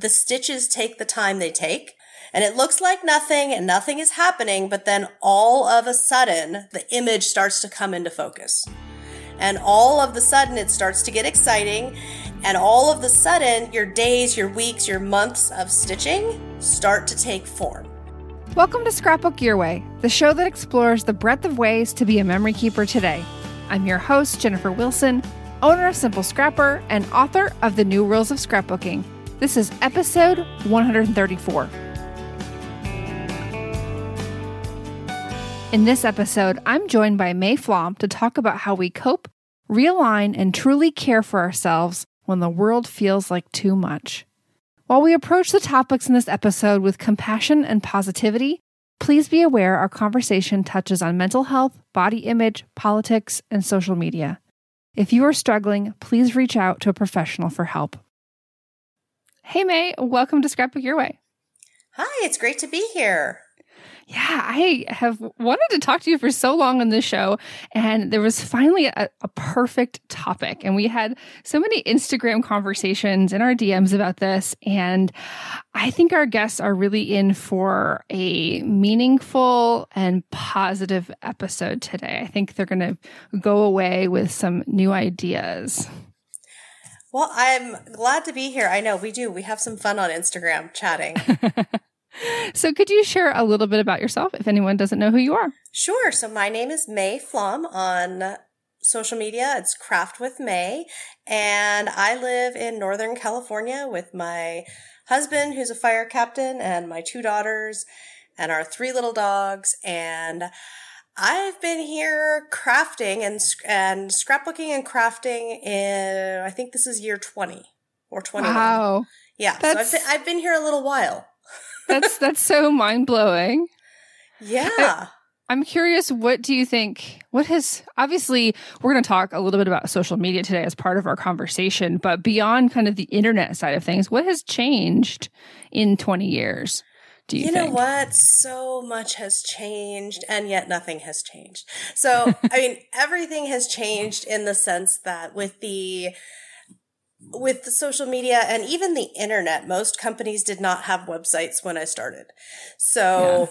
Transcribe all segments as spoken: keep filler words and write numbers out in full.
The stitches take the time they take, and it looks like nothing and nothing is happening, but then all of a sudden the image starts to come into focus. And all of the sudden it starts to get exciting. And all of the sudden your days, your weeks, your months of stitching start to take form. Welcome to Scrapbook Your Way, the show that explores the breadth of ways to be a memory keeper today. I'm your host, Jennifer Wilson, owner of Simple Scrapper and author of The New Rules of Scrapbooking. This is episode one hundred thirty-four. In this episode, I'm joined by Mae Flom to talk about how we cope, realign, and truly care for ourselves when the world feels like too much. While we approach the topics in this episode with compassion and positivity, please be aware our conversation touches on mental health, body image, politics, and social media. If you are struggling, please reach out to a professional for help. Hey, Mae, welcome to Scrapbook Your Way. Hi, it's great to be here. Yeah, I have wanted to talk to you for so long on this show, and there was finally a, a perfect topic. And we had so many Instagram conversations in our D Ms about this, and I think our guests are really in for a meaningful and positive episode today. I think they're going to go away with some new ideas. Well, I'm glad to be here. I know we do. We have some fun on Instagram chatting. So could you share a little bit about yourself if anyone doesn't know who you are? Sure. So my name is Mae Flom on social media. It's Craft with Mae. And I live in Northern California with my husband, who's a fire captain, and my two daughters and our three little dogs. And I've been here crafting and and scrapbooking and crafting in, I think this is year twenty or twenty-one. Wow. Yeah. That's... So I've been, I've been here a little while. That's that's so mind-blowing. Yeah. I, I'm curious, what do you think, what has, obviously, we're going to talk a little bit about social media today as part of our conversation, but beyond kind of the internet side of things, what has changed in twenty years, do you, you think? You know what? So much has changed, and yet nothing has changed. So, I mean, everything has changed in the sense that with the... With the social media and even the internet, most companies did not have websites when I started. So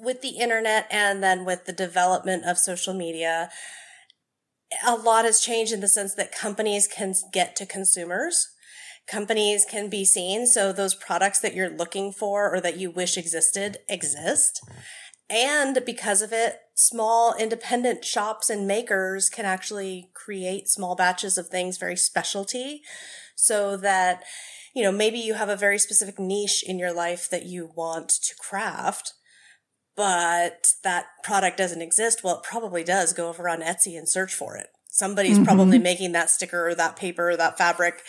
yeah. With the internet and then with the development of social media, a lot has changed in the sense that companies can get to consumers. Companies can be seen. So those products that you're looking for or that you wish existed exist. And because of it, small independent shops and makers can actually create small batches of things very specialty so that, you know, maybe you have a very specific niche in your life that you want to craft, but that product doesn't exist. Well, it probably does. Go over on Etsy and search for it. Somebody's mm-hmm. probably making that sticker or that paper or that fabric,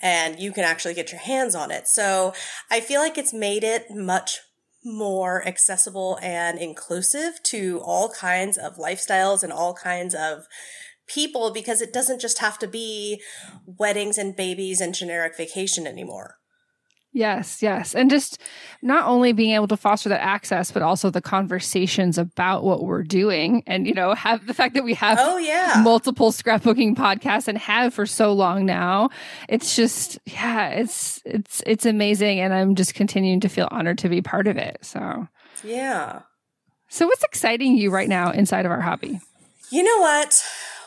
and you can actually get your hands on it. So I feel like it's made it much more accessible and inclusive to all kinds of lifestyles and all kinds of people, because it doesn't just have to be weddings and babies and generic vacation anymore. Yes, yes. And just not only being able to foster that access, but also the conversations about what we're doing and, you know, have the fact that we have oh, yeah. multiple scrapbooking podcasts and have for so long now. It's just, yeah, it's, it's, it's amazing. And I'm just continuing to feel honored to be part of it. So, yeah. So what's exciting you right now inside of our hobby? You know what?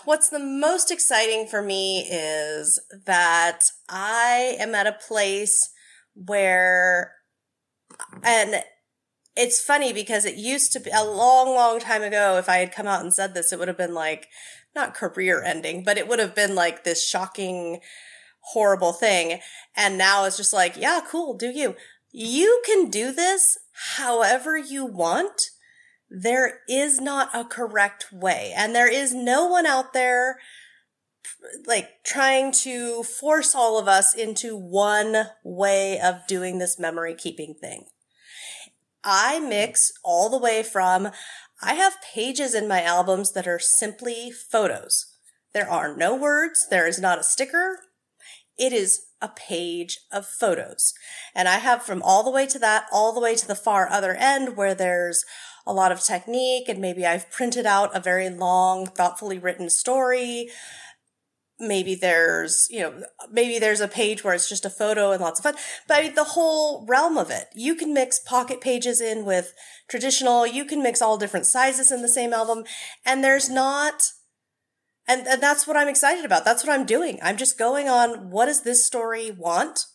What's the most exciting for me is that I am at a place where, and it's funny because it used to be a long, long time ago. If I had come out and said this, it would have been like not career ending, but it would have been like this shocking, horrible thing. And now it's just like, yeah, cool. Do you, you can do this however you want. There is not a correct way. And there is no one out there like trying to force all of us into one way of doing this memory keeping thing. I mix all the way from, I have pages in my albums that are simply photos. There are no words. There is not a sticker. It is a page of photos. And I have from all the way to that, all the way to the far other end where there's a lot of technique and maybe I've printed out a very long, thoughtfully written story. Maybe there's, you know, maybe there's a page where it's just a photo and lots of fun, but I mean, the whole realm of it. You can mix pocket pages in with traditional, you can mix all different sizes in the same album, and there's not, and, and that's what I'm excited about. That's what I'm doing. I'm just going on, what does this story want?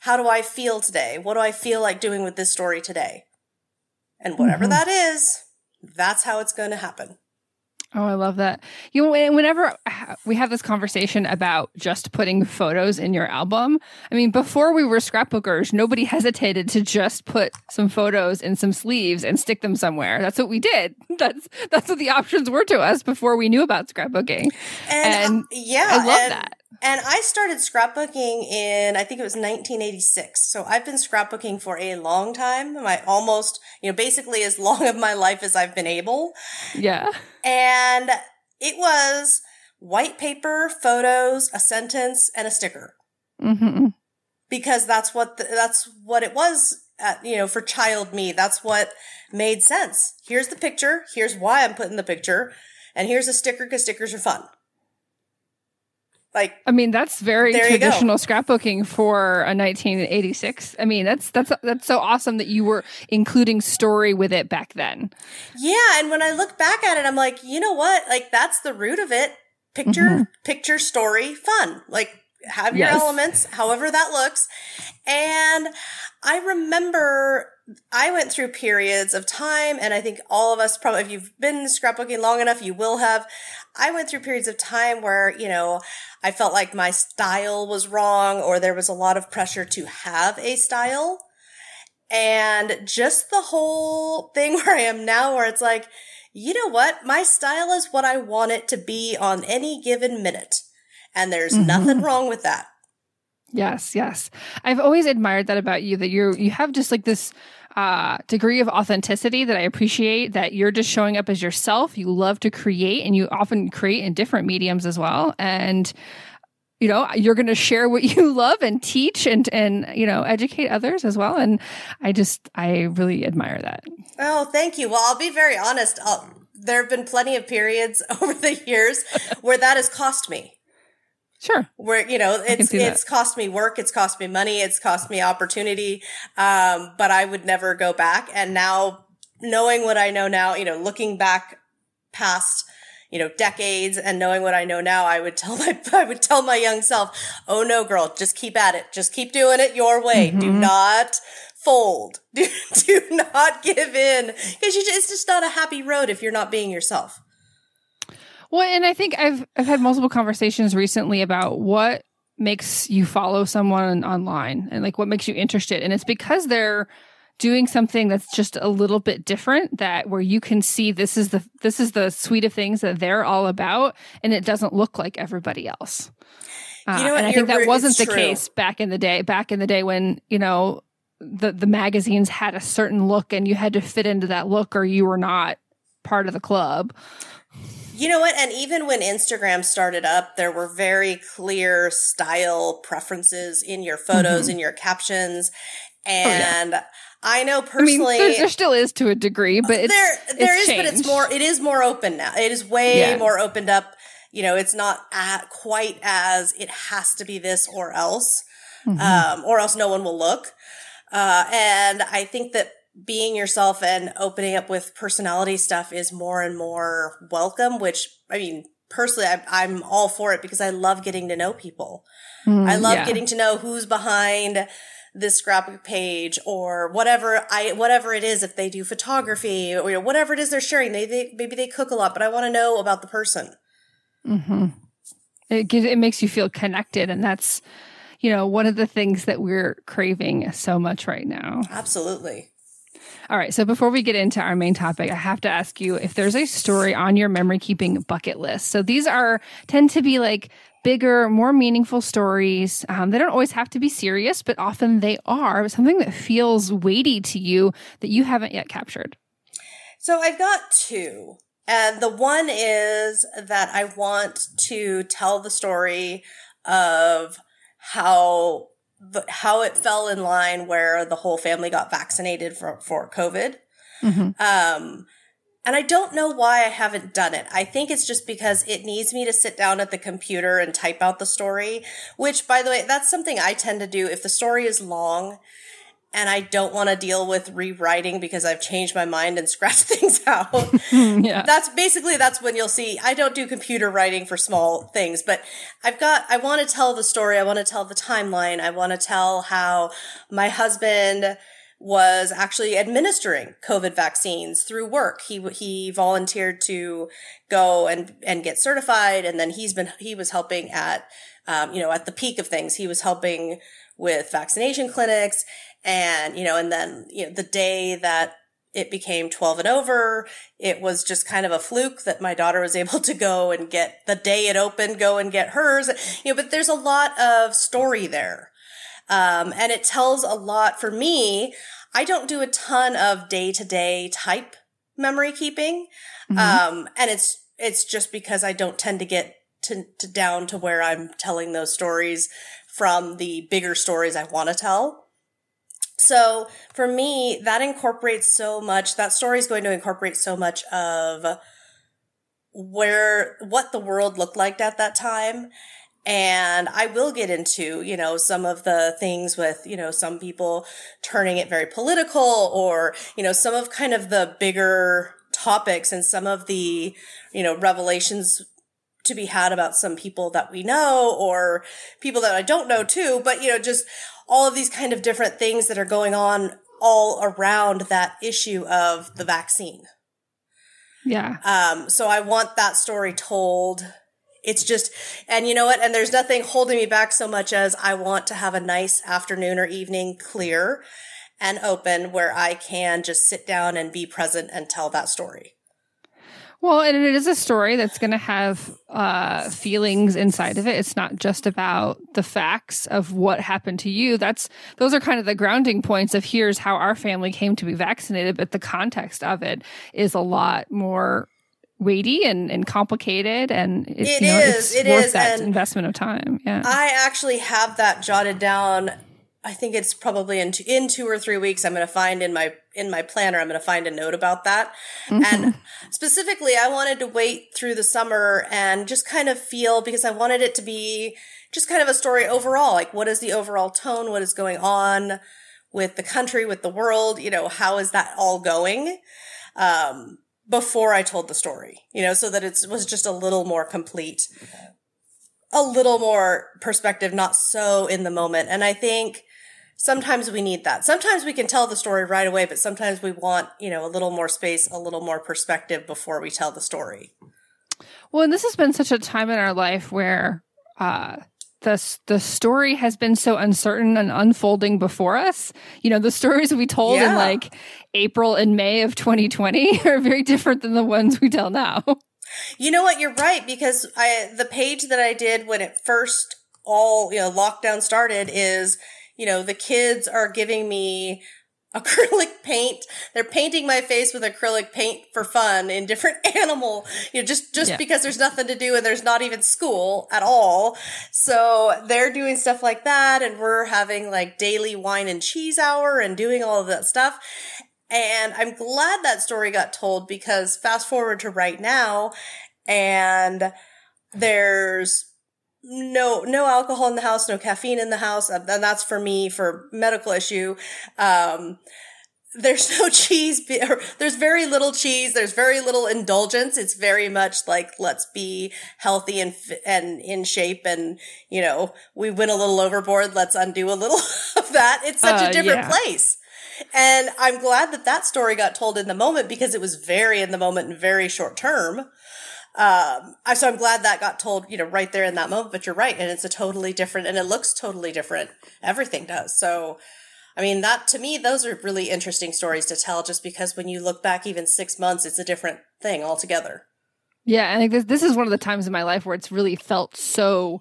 How do I feel today? What do I feel like doing with this story today? And whatever mm-hmm. that is, that's how it's going to happen. Oh, I love that. You know, whenever we have this conversation about just putting photos in your album, I mean, before we were scrapbookers, nobody hesitated to just put some photos in some sleeves and stick them somewhere. That's what we did. That's that's what the options were to us before we knew about scrapbooking. And, and uh, yeah, I love and, that. And I started scrapbooking in, I think it was nineteen eighty-six. So I've been scrapbooking for a long time. My almost, you know, basically as long of my life as I've been able. Yeah. And it was white paper, photos, a sentence, and a sticker. Mm-hmm. Because that's what the, that's what it was, at, you know, for child me. That's what made sense. Here's the picture. Here's why I'm putting the picture. And here's a sticker because stickers are fun. Like, I mean, that's very traditional scrapbooking for a nineteen eighty-six. I mean, that's that's that's so awesome that you were including story with it back then. Yeah, and when I look back at it, I'm like, you know what? Like, that's the root of it. Picture, mm-hmm. picture, story, fun. Like, have your yes. elements, however that looks. And I remember I went through periods of time, and I think all of us probably, if you've been scrapbooking long enough, you will have. I went through periods of time where, you know, I felt like my style was wrong or there was a lot of pressure to have a style. And just the whole thing where I am now where it's like, you know what? My style is what I want it to be on any given minute. And there's mm-hmm. nothing wrong with that. Yes, yes. I've always admired that about you, that you you have just like this uh, degree of authenticity that I appreciate, that you're just showing up as yourself. You love to create, and you often create in different mediums as well. And, you know, you're going to share what you love and teach and, and, you know, educate others as well. And I just, I really admire that. Oh, thank you. Well, I'll be very honest. I'll, there have been plenty of periods over the years where that has cost me. Sure. Where, you know, it's, it's cost me work. It's cost me money. It's cost me opportunity. Um, but I would never go back. And now knowing what I know now, you know, looking back past, you know, decades and knowing what I know now, I would tell my, I would tell my young self, oh no, girl, just keep at it. Just keep doing it your way. Mm-hmm. Do not fold. Do, do not give in. Because you just, it's just not a happy road if you're not being yourself. Well, and I think I've I've had multiple conversations recently about what makes you follow someone online and like what makes you interested. And it's because they're doing something that's just a little bit different, that where you can see this is the this is the suite of things that they're all about, and it doesn't look like everybody else. Uh, you know what, and I think that wasn't the case back in the day, back in the day when, you know, the the magazines had a certain look and you had to fit into that look or you were not part of the club. You know what? And even when Instagram started up, there were very clear style preferences in your photos, mm-hmm. in your captions. And oh, yeah. I know personally... I mean, there, there still is to a degree, but it's There, there it's is, changed. But it's more, it is more open now. It is way yeah. more opened up. You know, it's not at, quite as it has to be this or else, mm-hmm. um, or else no one will look. Uh, and I think that being yourself and opening up with personality stuff is more and more welcome, which, I mean, personally, I, I'm all for it because I love getting to know people. Mm, I love yeah. getting to know who's behind this scrapbook page or whatever I, whatever it is, if they do photography or whatever it is they're sharing, they, they maybe they cook a lot, but I want to know about the person. Mm-hmm. It gives, it makes you feel connected. And that's, you know, one of the things that we're craving so much right now. Absolutely. All right. So before we get into our main topic, I have to ask you if there's a story on your memory keeping bucket list. So these are tend to be like bigger, more meaningful stories. Um, they don't always have to be serious, but often they are something that feels weighty to you that you haven't yet captured. So I've got two. And the one is that I want to tell the story of how how it fell in line where the whole family got vaccinated for, for COVID. Mm-hmm. Um, and I don't know why I haven't done it. I think it's just because it needs me to sit down at the computer and type out the story, which, by the way, that's something I tend to do. If the story is long and I don't want to deal with rewriting because I've changed my mind and scratched things out, yeah. that's basically, that's when you'll see, I don't do computer writing for small things, but I've got, I want to tell the story. I want to tell the timeline. I want to tell how my husband was actually administering COVID vaccines through work. He, he volunteered to go and, and get certified. And then he's been, he was helping at, um, you know, at the peak of things, he was helping with vaccination clinics. And, you know, and then, you know, the day that it became twelve and over, it was just kind of a fluke that my daughter was able to go and get the day it opened, go and get hers. You know, but there's a lot of story there. Um, and it tells a lot for me. I don't do a ton of day to day type memory keeping. Mm-hmm. Um, and it's, it's just because I don't tend to get to, to down to where I'm telling those stories from the bigger stories I want to tell. So for me, that incorporates so much, that story is going to incorporate so much of where, what the world looked like at that time. And I will get into, you know, some of the things with, you know, some people turning it very political or, you know, some of kind of the bigger topics and some of the, you know, revelations to be had about some people that we know or people that I don't know too, but, you know, just all of these kind of different things that are going on all around that issue of the vaccine. Yeah. Um, so I want that story told. It's just, and you know what? And there's nothing holding me back so much as I want to have a nice afternoon or evening clear and open where I can just sit down and be present and tell that story. Well, and it is a story that's going to have uh, feelings inside of it. It's not just about the facts of what happened to you. That's those are kind of the grounding points of here's how our family came to be vaccinated, but the context of it is a lot more weighty and, and complicated, and it, it you know, is. It's it worth is that and investment of time. Yeah, I actually have that jotted down. I think it's probably in two, in two or three weeks. I'm going to find in my in my planner. I'm going to find a note about that. Mm-hmm. And specifically, I wanted to wait through the summer and just kind of feel because I wanted it to be just kind of a story overall. Like, what is the overall tone? What is going on with the country, with the world? You know, how is that all going? Um, before I told the story, you know, so that it was just a little more complete, a little more perspective, not so in the moment. And I think sometimes we need that. Sometimes we can tell the story right away, but sometimes we want, you know, a little more space, a little more perspective before we tell the story. Well, and this has been such a time in our life where uh, the, the story has been so uncertain and unfolding before us. You know, the stories we told yeah. in like April and May of twenty twenty are very different than the ones we tell now. You know what? You're right, because I the page that I did when it first all, you know, lockdown started is... You know, the kids are giving me acrylic paint. They're painting my face with acrylic paint for fun in different animal, you know, just, just yeah. because there's nothing to do and there's not even school at all. So they're doing stuff like that. And we're having like daily wine and cheese hour and doing all of that stuff. And I'm glad that story got told because fast forward to right now and there's No, no alcohol in the house, no caffeine in the house. And that's for me for medical issue. Um, there's no cheese, or there's very little cheese. There's very little indulgence. It's very much like, let's be healthy and, and in shape. And, you know, we went a little overboard. Let's undo a little of that. It's such uh, a different yeah. place. And I'm glad that that story got told in the moment, because it was very in the moment and very short term. Um, I, so I'm glad that got told, you know, right there in that moment, but you're right. And it's a totally different, and it looks totally different. Everything does. So, I mean, that, to me, those are really interesting stories to tell, just because when you look back even six months, it's a different thing altogether. Yeah, I think this, this is one of the times in my life where it's really felt so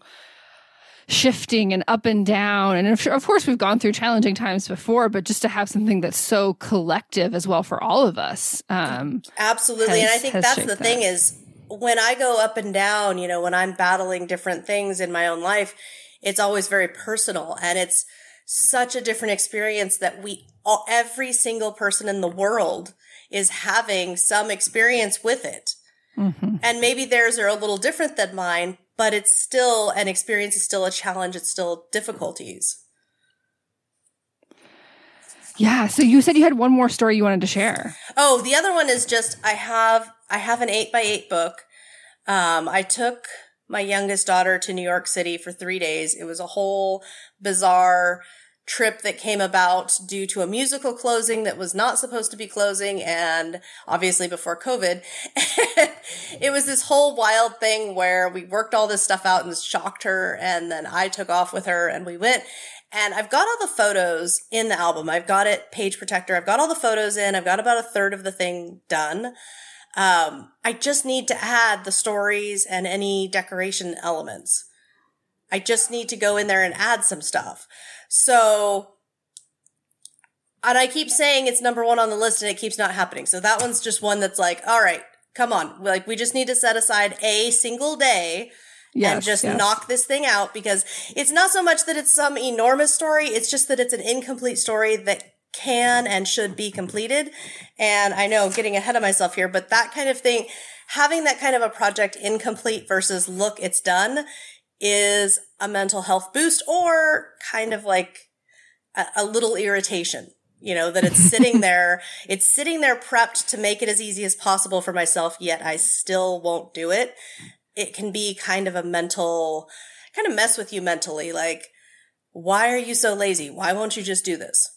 shifting and up and down. And of, of course, we've gone through challenging times before, but just to have something that's so collective as well for all of us. Um, Absolutely. Has, and I think that's the thing that. is when I go up and down, you know, when I'm battling different things in my own life, it's always very personal, and it's such a different experience that we all, every single person in the world is having some experience with it. Mm-hmm. And maybe theirs are a little different than mine, but it's still an experience. It's still a challenge. It's still difficulties. Yeah. So you said you had one more story you wanted to share. Oh, the other one is just, I have, I have an eight by eight book. Um, I took my youngest daughter to New York City for three days. It was a whole bizarre trip that came about due to a musical closing that was not supposed to be closing, and obviously before COVID. It was this whole wild thing where we worked all this stuff out and shocked her, and then I took off with her and we went. And I've got all the photos in the album. I've got it page protector. I've got all the photos in. I've got about a third of the thing done. Um, I just need to add the stories and any decoration elements. I just need to go in there and add some stuff. So, and I keep saying it's number one on the list, and it keeps not happening. So that one's just one that's like, all right, come on. Like, we just need to set aside a single day yes, and just yes. knock this thing out, because it's not so much that it's some enormous story. It's just that it's an incomplete story that can and should be completed. And I know I'm getting ahead of myself here, but that kind of thing, having that kind of a project incomplete versus look, it's done, is a mental health boost, or kind of like a, a little irritation, you know, that it's sitting there, it's sitting there prepped to make it as easy as possible for myself, yet I still won't do it. It can be kind of a mental, kind of mess with you mentally. Like, why are you so lazy? Why won't you just do this?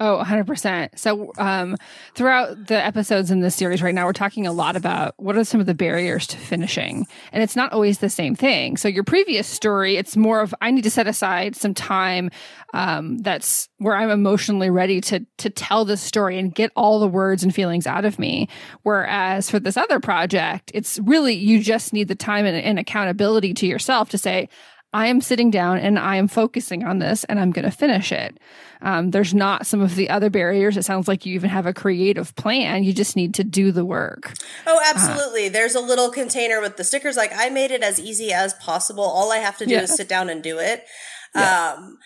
Oh, one hundred percent. So um, throughout the episodes in this series right now, we're talking a lot about what are some of the barriers to finishing. And it's not always the same thing. So your previous story, it's more of, I need to set aside some time um, that's where I'm emotionally ready to to tell this story and get all the words and feelings out of me. Whereas for this other project, it's really, you just need the time and, and accountability to yourself to say, I am sitting down and I am focusing on this and I'm going to finish it. Um, there's not some of the other barriers. It sounds like you even have a creative plan. You just need to do the work. Oh, absolutely. Uh, there's a little container with the stickers. Like, I made it as easy as possible. All I have to do yeah. is sit down and do it. Yeah. Um,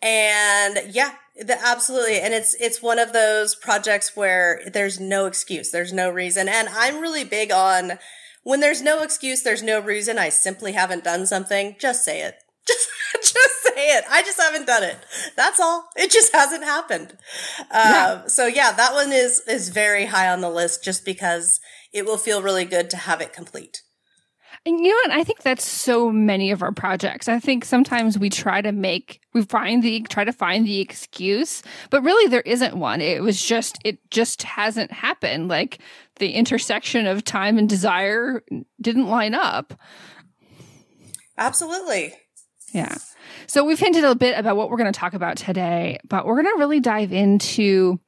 and yeah, the, absolutely. And it's, it's one of those projects where there's no excuse. There's no reason. And I'm really big on, when there's no excuse, there's no reason, I simply haven't done something, just say it. Just, just say it. I just haven't done it. That's all. It just hasn't happened. Yeah. Um, so yeah, that one is, is very high on the list, just because it will feel really good to have it complete. And you know what? I think that's so many of our projects. I think sometimes we try to make, we find the, try to find the excuse, but really there isn't one. It was just, it just hasn't happened. Like, the intersection of time and desire didn't line up. Absolutely. Yeah. So we've hinted a bit about what we're going to talk about today, but we're going to really dive into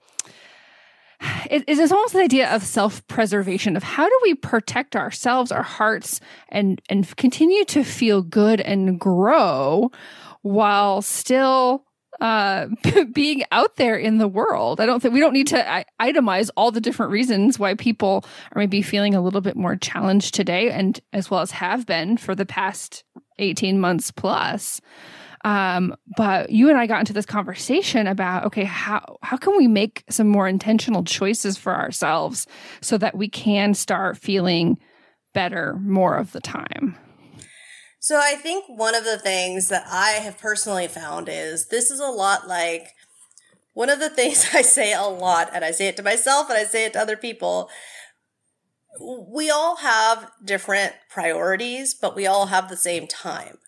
It is almost the idea of self-preservation, of how do we protect ourselves, our hearts, and and continue to feel good and grow while still uh, being out there in the world. I don't think we don't need to itemize all the different reasons why people are maybe feeling a little bit more challenged today, and as well as have been for the past eighteen months plus. Um, but you and I got into this conversation about, okay, how, how can we make some more intentional choices for ourselves so that we can start feeling better more of the time? So I think one of the things that I have personally found is this is a lot like One of the things I say a lot, and I say it to myself and I say it to other people, we all have different priorities, but we all have the same time.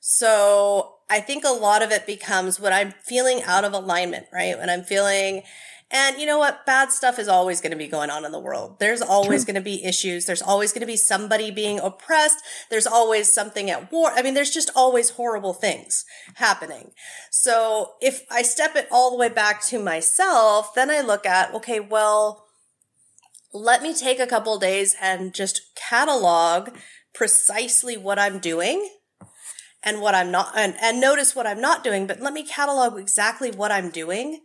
So I think a lot of it becomes when I'm feeling out of alignment, right? When I'm feeling, and you know what? Bad stuff is always going to be going on in the world. There's always going to be issues. There's always going to be somebody being oppressed. There's always something at war. I mean, there's just always horrible things happening. So if I step it all the way back to myself, then I look at, okay, well, let me take a couple of days and just catalog precisely what I'm doing and what I'm not, and, and notice what I'm not doing, but let me catalog exactly what I'm doing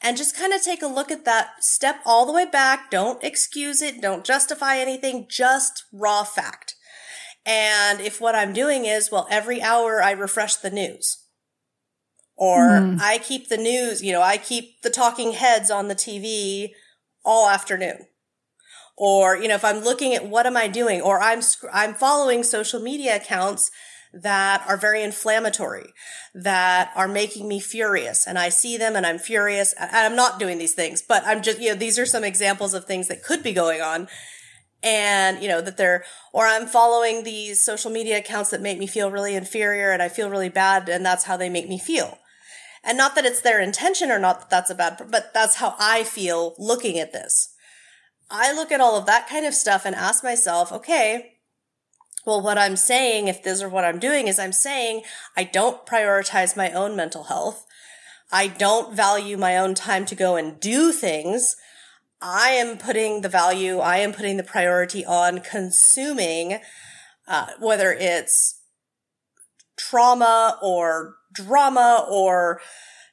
and just kind of take a look at that, step all the way back. Don't excuse it. Don't justify anything, just raw fact. And if what I'm doing is, well, every hour I refresh the news. Or mm. I keep the news, you know, I keep the talking heads on the T V all afternoon. Or, you know, if I'm looking at what am I doing, or I'm I'm following social media accounts that are very inflammatory, that are making me furious, and I see them and I'm furious. And I'm not doing these things, but I'm just, you know, these are some examples of things that could be going on. And, you know, that they're, or I'm following these social media accounts that make me feel really inferior and I feel really bad, and that's how they make me feel. And not that it's their intention or not that that's a bad, but that's how I feel looking at this. I look at all of that kind of stuff and ask myself, okay, well, what I'm saying, if this is what I'm doing, is I'm saying I don't prioritize my own mental health. I don't value my own time to go and do things. I am putting the value, I am putting the priority on consuming, uh, whether it's trauma or drama or,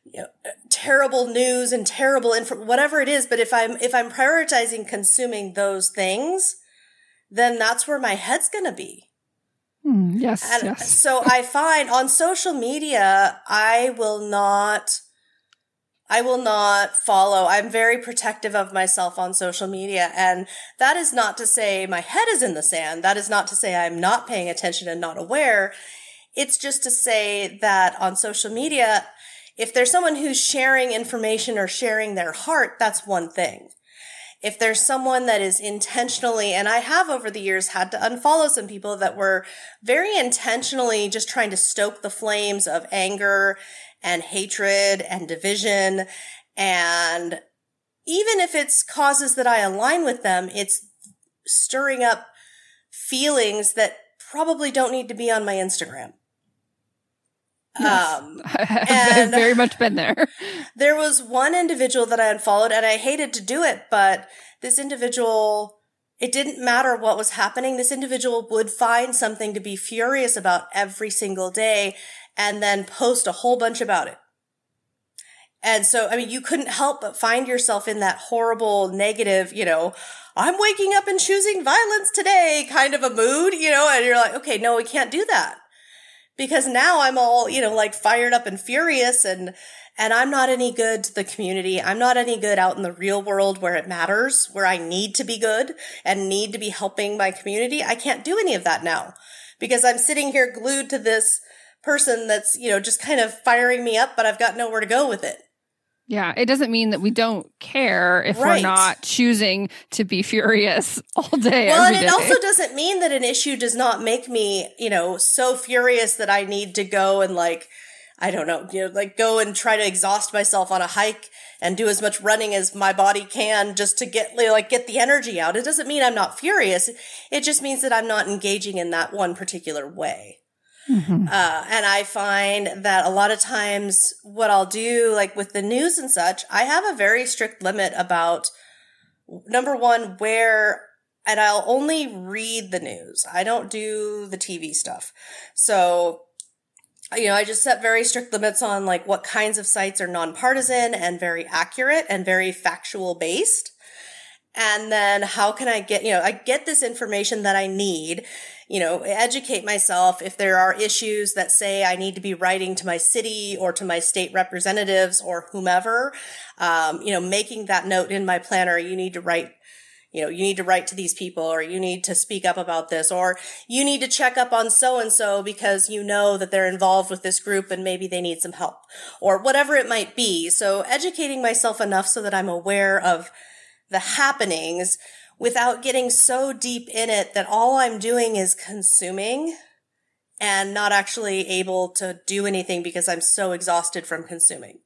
you know, terrible news and terrible info, whatever it is. But if I'm, if I'm prioritizing consuming those things, then that's where my head's going to be. Mm, yes, and yes. So I find on social media, I will not, I will not follow. I'm very protective of myself on social media. And that is not to say my head is in the sand. That is not to say I'm not paying attention and not aware. It's just to say that on social media, if there's someone who's sharing information or sharing their heart, that's one thing. If there's someone that is intentionally, and I have over the years had to unfollow some people that were very intentionally just trying to stoke the flames of anger and hatred and division. And even if it's causes that I align with them, it's stirring up feelings that probably don't need to be on my Instagram. Yes. Um, I've very much been there. There was one individual that I unfollowed, and I hated to do it, but this individual, it didn't matter what was happening. This individual would find something to be furious about every single day and then post a whole bunch about it. And so, I mean, you couldn't help but find yourself in that horrible, negative, you know, I'm waking up and choosing violence today kind of a mood, you know, and you're like, okay, no, we can't do that. Because now I'm all, you know, like fired up and furious, and, and I'm not any good to the community. I'm not any good out in the real world where it matters, where I need to be good and need to be helping my community. I can't do any of that now because I'm sitting here glued to this person that's, you know, just kind of firing me up, but I've got nowhere to go with it. Yeah, it doesn't mean that we don't care if right. we're not choosing to be furious all day. Well, every and it day. Also doesn't mean that an issue does not make me, you know, so furious that I need to go and like, I don't know, you know, like go and try to exhaust myself on a hike and do as much running as my body can just to get like get the energy out. It doesn't mean I'm not furious. It just means that I'm not engaging in that one particular way. Mm-hmm. Uh, and I find that a lot of times what I'll do, like with the news and such, I have a very strict limit about number one, where, and I'll only read the news. I don't do the T V stuff. So, you know, I just set very strict limits on like what kinds of sites are nonpartisan and very accurate and very factual based. And then how can I get, you know, I get this information that I need, you know, educate myself. If there are issues that say I need to be writing to my city or to my state representatives or whomever, um, you know, making that note in my planner, you need to write, you know, you need to write to these people, or you need to speak up about this, or you need to check up on so-and-so because you know that they're involved with this group and maybe they need some help, or whatever it might be. So educating myself enough so that I'm aware of the happenings without getting so deep in it that all I'm doing is consuming and not actually able to do anything because I'm so exhausted from consuming.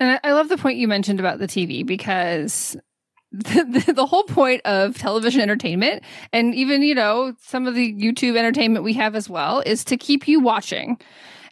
And I love the point you mentioned about the T V, because the, the, the whole point of television entertainment, and even, you know, some of the YouTube entertainment we have as well, is to keep you watching.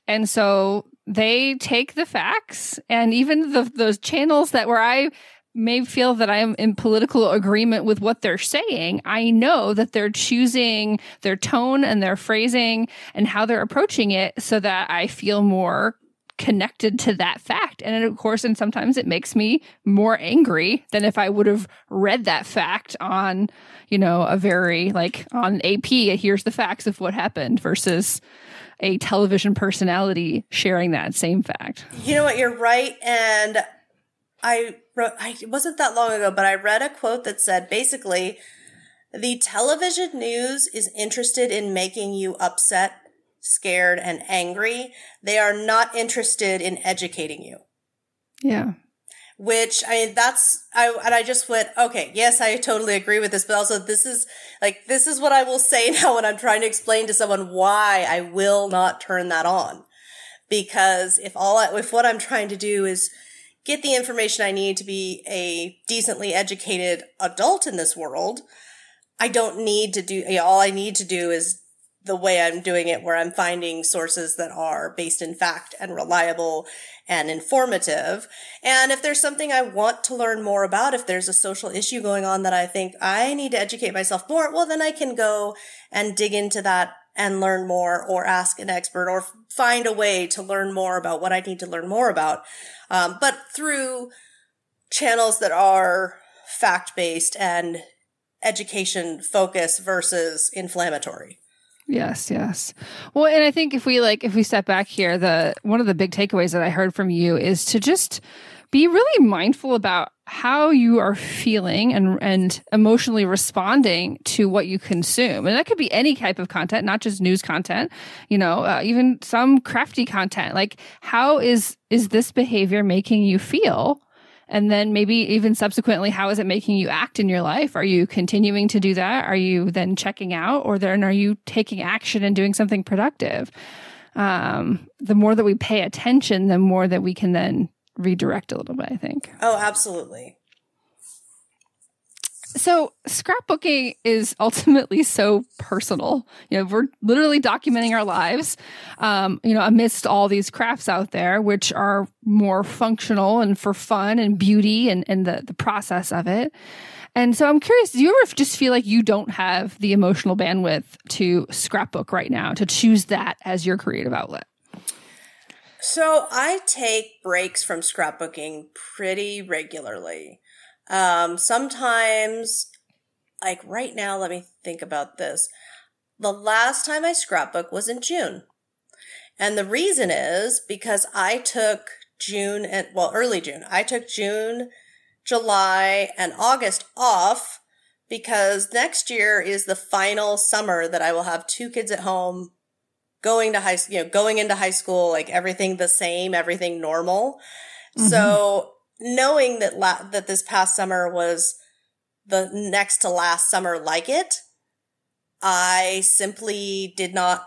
And so they take the facts, and even the those channels that where I may feel that I'm in political agreement with what they're saying, I know that they're choosing their tone and their phrasing and how they're approaching it so that I feel more connected to that fact. And of course, and sometimes it makes me more angry than if I would have read that fact on, you know, a very like on A P, here's the facts of what happened, versus a television personality sharing that same fact. You know what? You're right. And I wrote, I, it wasn't that long ago, but I read a quote that said, basically, the television news is interested in making you upset, scared, and angry. They are not interested in educating you. Yeah. Which, I mean, that's, I, and I just went, okay, yes, I totally agree with this, but also this is, like, this is what I will say now when I'm trying to explain to someone why I will not turn that on. Because if all, I, if what I'm trying to do is get the information I need to be a decently educated adult in this world, I don't need to do, you know, all I need to do is the way I'm doing it, where I'm finding sources that are based in fact and reliable and informative. And if there's something I want to learn more about, if there's a social issue going on that I think I need to educate myself more, well, then I can go and dig into that and learn more, or ask an expert, or find a way to learn more about what I need to learn more about. Um, but through channels that are fact-based and education-focused versus inflammatory. Yes, yes. Well, and I think if we like, if we step back here, the one of the big takeaways that I heard from you is to just be really mindful about how you are feeling and and emotionally responding to what you consume. And that could be any type of content, not just news content, you know, uh, even some crafty content. Like, how is is this behavior making you feel? And then maybe even subsequently, how is it making you act in your life? Are you continuing to do that? Are you then checking out? Or then are you taking action and doing something productive? Um, the more that we pay attention, the more that we can then redirect a little bit, I think. Oh, absolutely. So scrapbooking is ultimately so personal. You know, we're literally documenting our lives, um, you know, amidst all these crafts out there, which are more functional and for fun and beauty and, and the, the process of it. And so I'm curious, do you ever just feel like you don't have the emotional bandwidth to scrapbook right now, to choose that as your creative outlet? So I take breaks from scrapbooking pretty regularly. Um, sometimes, like right now, let me think about this. The last time I scrapbooked was in June. And the reason is because I took June and, well, early June, I took June, July, and August off because next year is the final summer that I will have two kids at home, going to high, you know, going into high school, like everything the same, everything normal. Mm-hmm. So, knowing that la- that this past summer was the next to last summer like it, I simply did not,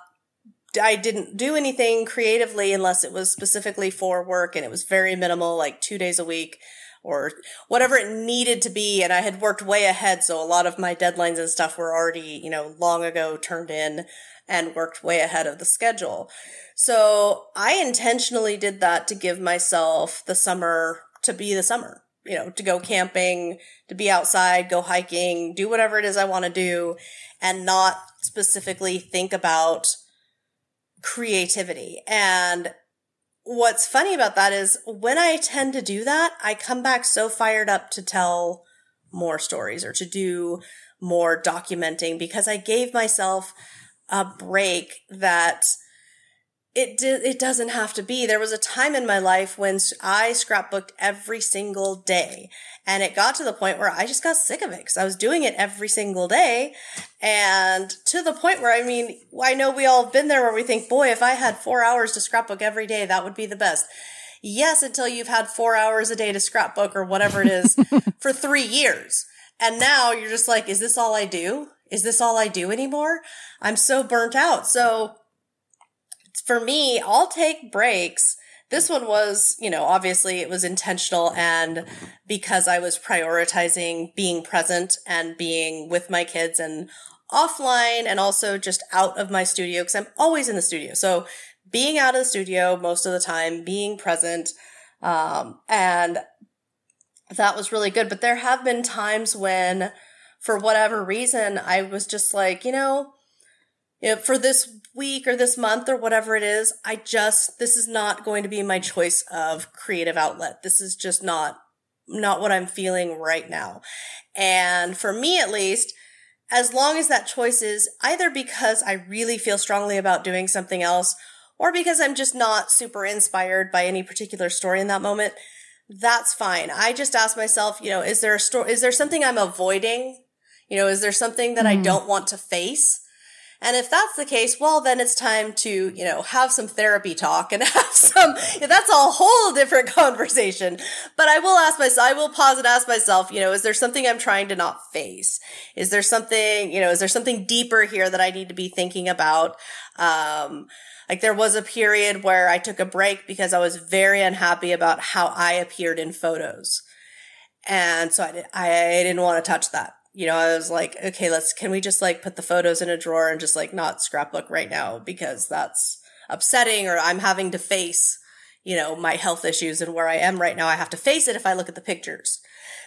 I didn't do anything creatively unless it was specifically for work, and it was very minimal, like two days a week or whatever it needed to be. And I had worked way ahead, so a lot of my deadlines and stuff were already, you know, long ago turned in and worked way ahead of the schedule. So I intentionally did that to give myself the summer to be the summer, you know, to go camping, to be outside, go hiking, do whatever it is I want to do, and not specifically think about creativity. And what's funny about that is when I tend to do that, I come back so fired up to tell more stories or to do more documenting because I gave myself a break that It do, it doesn't have to be. There was a time in my life when I scrapbooked every single day, and it got to the point where I just got sick of it because I was doing it every single day, and to the point where, I mean, I know we all have been there where we think, boy, if I had four hours to scrapbook every day, that would be the best. Yes, until you've had four hours a day to scrapbook or whatever it is for three years. And now you're just like, is this all I do? Is this all I do anymore? I'm so burnt out. So for me, I'll take breaks. This one was, you know, obviously it was intentional, and because I was prioritizing being present and being with my kids and offline, and also just out of my studio because I'm always in the studio. So being out of the studio most of the time, being present, um, and that was really good. But there have been times when, for whatever reason, I was just like, you know, you know, for this week or this month or whatever it is, I just, this is not going to be my choice of creative outlet. This is just not, not what I'm feeling right now. And for me, at least, as long as that choice is either because I really feel strongly about doing something else, or because I'm just not super inspired by any particular story in that moment, that's fine. I just ask myself, you know, is there a story, is there something I'm avoiding? You know, is there something that mm. I don't want to face? And if that's the case, well, then it's time to, you know, have some therapy talk and have some, that's a whole different conversation. But I will ask myself, I will pause and ask myself, you know, is there something I'm trying to not face? Is there something, you know, is there something deeper here that I need to be thinking about? Um, like there was a period where I took a break because I was very unhappy about how I appeared in photos. And so I, did, I didn't want to touch that. You know, I was like, okay, let's, can we just like put the photos in a drawer and just like not scrapbook right now because that's upsetting, or I'm having to face, you know, my health issues and where I am right now. I have to face it if I look at the pictures.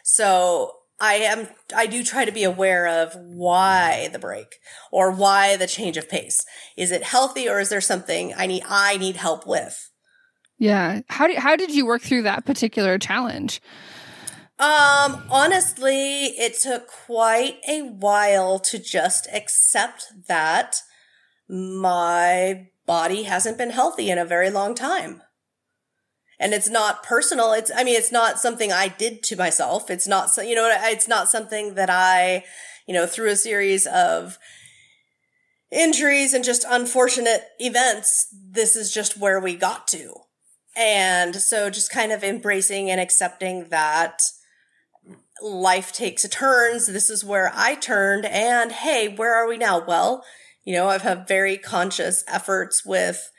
So I am, I do try to be aware of why the break or why the change of pace. Is it healthy, or is there something I need, I need help with? Yeah. How do, how did you work through that particular challenge? Um, honestly, it took quite a while to just accept that my body hasn't been healthy in a very long time. And it's not personal. It's, I mean, it's not something I did to myself. It's not, you know, it's not something that I, you know, through a series of injuries and just unfortunate events, this is just where we got to. And so just kind of embracing and accepting that life takes a turn. So this is where I turned, and hey, where are we now? Well, you know, I've had very conscious efforts with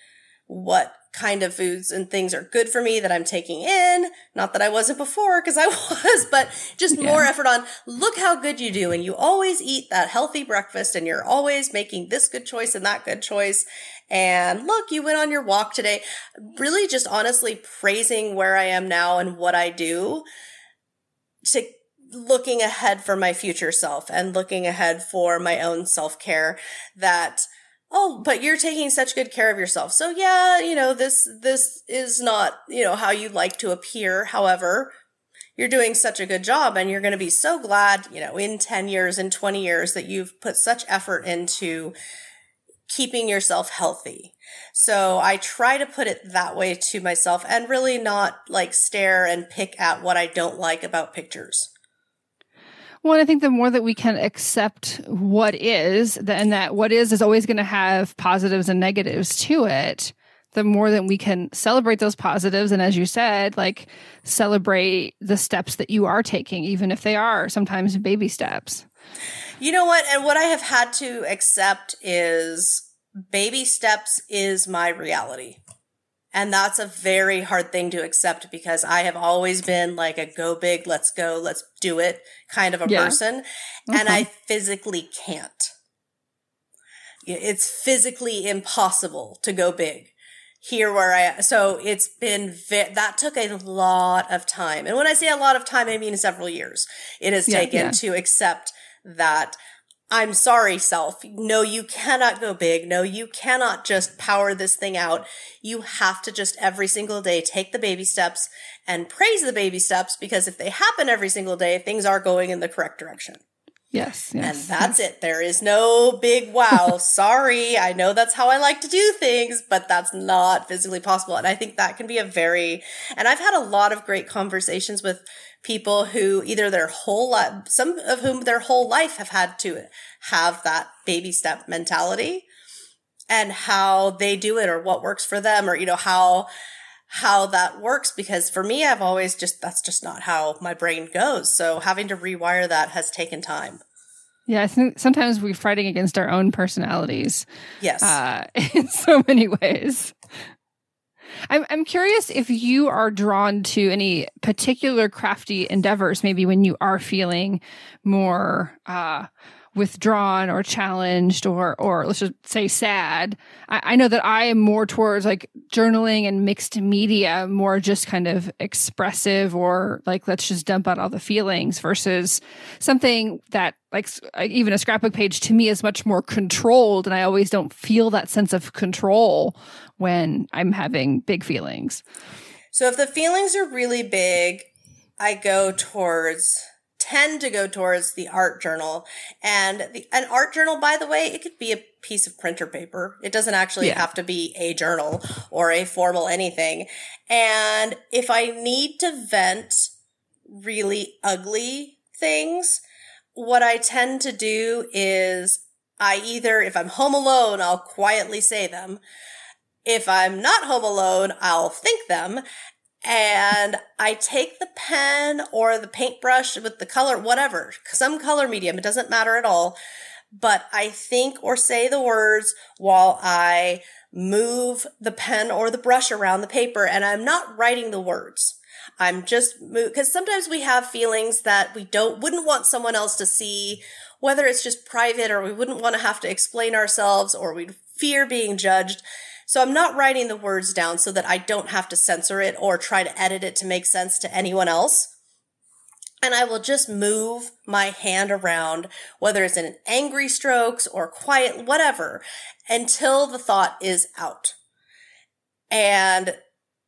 what kind of foods and things are good for me that I'm taking in. Not that I wasn't before, because I was, but just yeah. more effort on look how good you do. And you always eat that healthy breakfast, and you're always making this good choice and that good choice. And look, you went on your walk today. Really just honestly praising where I am now and what I do, to looking ahead for my future self and looking ahead for my own self-care, that, oh, but you're taking such good care of yourself. So yeah, you know, this, this is not, you know, how you like to appear. However, you're doing such a good job, and you're going to be so glad, you know, in ten years and twenty years that you've put such effort into keeping yourself healthy. So I try to put it that way to myself, and really not like stare and pick at what I don't like about pictures. Well, I think the more that we can accept what is, and that what is is always going to have positives and negatives to it, the more that we can celebrate those positives. And as you said, like celebrate the steps that you are taking, even if they are sometimes baby steps. You know what? And what I have had to accept is baby steps is my reality. And that's a very hard thing to accept, because I have always been like a go big, let's go, let's do it kind of a yeah. person. Mm-hmm. And I physically can't. It's physically impossible to go big here where I, so it's been, vi- that took a lot of time. And when I say a lot of time, I mean several years it has yeah, taken yeah. to accept that I'm sorry, self. No, you cannot go big. No, you cannot just power this thing out. You have to just every single day take the baby steps and praise the baby steps, because if they happen every single day, things are going in the correct direction. Yes, yes. And that's yes. it. There is no big wow. Sorry. I know that's how I like to do things, but that's not physically possible. And I think that can be a very, and I've had a lot of great conversations with people who either their whole life, some of whom their whole life have had to have that baby step mentality and how they do it or what works for them or, you know, how, how that works. Because for me, I've always just, that's just not how my brain goes. So having to rewire that has taken time. Yeah. I think sometimes we're fighting against our own personalities. Yes. Uh, in so many ways. I'm I'm curious if you are drawn to any particular crafty endeavors, maybe when you are feeling more, uh, withdrawn or challenged or, or let's just say sad. I, I know that I am more towards like journaling and mixed media, more just kind of expressive or like, let's just dump out all the feelings versus something that like even a scrapbook page to me is much more controlled. And I always don't feel that sense of control when I'm having big feelings. So if the feelings are really big, I go towards... tend to go towards the art journal. And the, an art journal, by the way, it could be a piece of printer paper. It doesn't actually yeah. have to be a journal or a formal anything. And if I need to vent really ugly things, what I tend to do is I either, if I'm home alone, I'll quietly say them. If I'm not home alone, I'll think them. And I take the pen or the paintbrush with the color, whatever, some color medium, it doesn't matter at all. But I think or say the words while I move the pen or the brush around the paper. And I'm not writing the words. I'm just move, because sometimes we have feelings that we don't, wouldn't want someone else to see, whether it's just private or we wouldn't want to have to explain ourselves or we'd fear being judged. So I'm not writing the words down so that I don't have to censor it or try to edit it to make sense to anyone else. And I will just move my hand around, whether it's in angry strokes or quiet, whatever, until the thought is out. And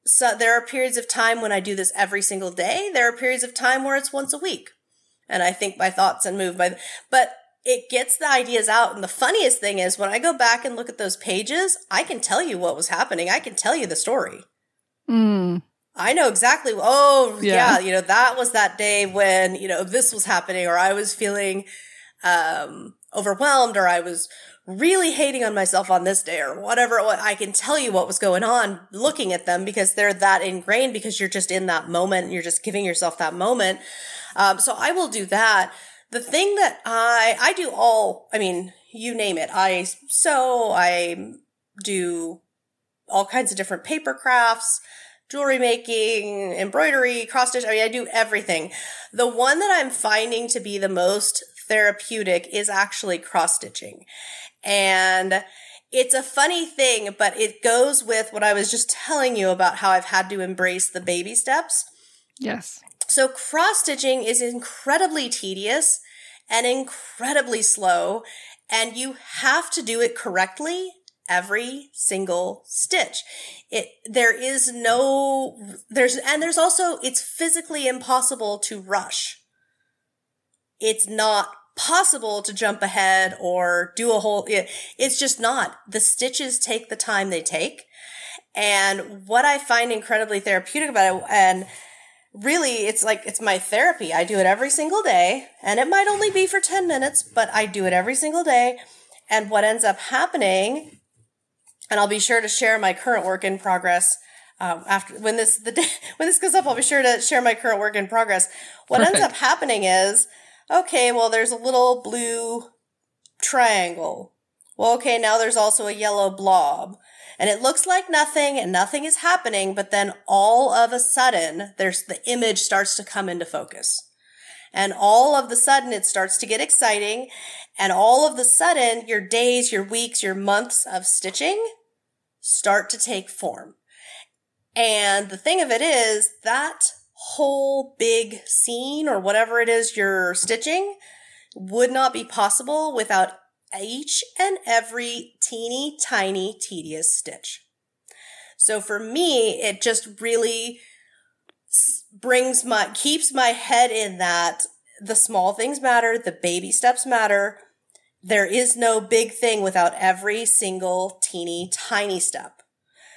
so there are periods of time when I do this every single day. There are periods of time where it's once a week. And I think my thoughts and move my, but it gets the ideas out. And the funniest thing is when I go back and look at those pages, I can tell you what was happening. I can tell you the story. Mm. I know exactly. Oh, yeah. yeah. You know, that was that day when, you know, this was happening or I was feeling um, overwhelmed or I was really hating on myself on this day or whatever. I can tell you what was going on looking at them because they're that ingrained because you're just in that moment. And you're just giving yourself that moment. Um, so I will do that. The thing that I, I do all, I mean, you name it. I sew, I do all kinds of different paper crafts, jewelry making, embroidery, cross stitch. I mean, I do everything. The one that I'm finding to be the most therapeutic is actually cross stitching. And it's a funny thing, but it goes with what I was just telling you about how I've had to embrace the baby steps. Yes. So cross-stitching is incredibly tedious and incredibly slow, and you have to do it correctly every single stitch. It, there is no, there's, and there's also, it's physically impossible to rush. It's not possible to jump ahead or do a whole, it, it's just not. The stitches take the time they take. And what I find incredibly therapeutic about it, and really, it's like, it's my therapy. I do it every single day, and it might only be for ten minutes, but I do it every single day. And what ends up happening, and I'll be sure to share my current work in progress um, after when this the day, when this goes up, I'll be sure to share my current work in progress. What Perfect. ends up happening is, okay, well, there's a little blue triangle. Well, okay, now there's also a yellow blob. And it looks like nothing and nothing is happening, but then all of a sudden, there's the image starts to come into focus. And all of the sudden, it starts to get exciting. And all of the sudden, your days, your weeks, your months of stitching start to take form. And the thing of it is, that whole big scene or whatever it is you're stitching would not be possible without each and every teeny tiny tedious stitch. So for me, it just really brings my, keeps my head in that, the small things matter. The baby steps matter. There is no big thing without every single teeny tiny step.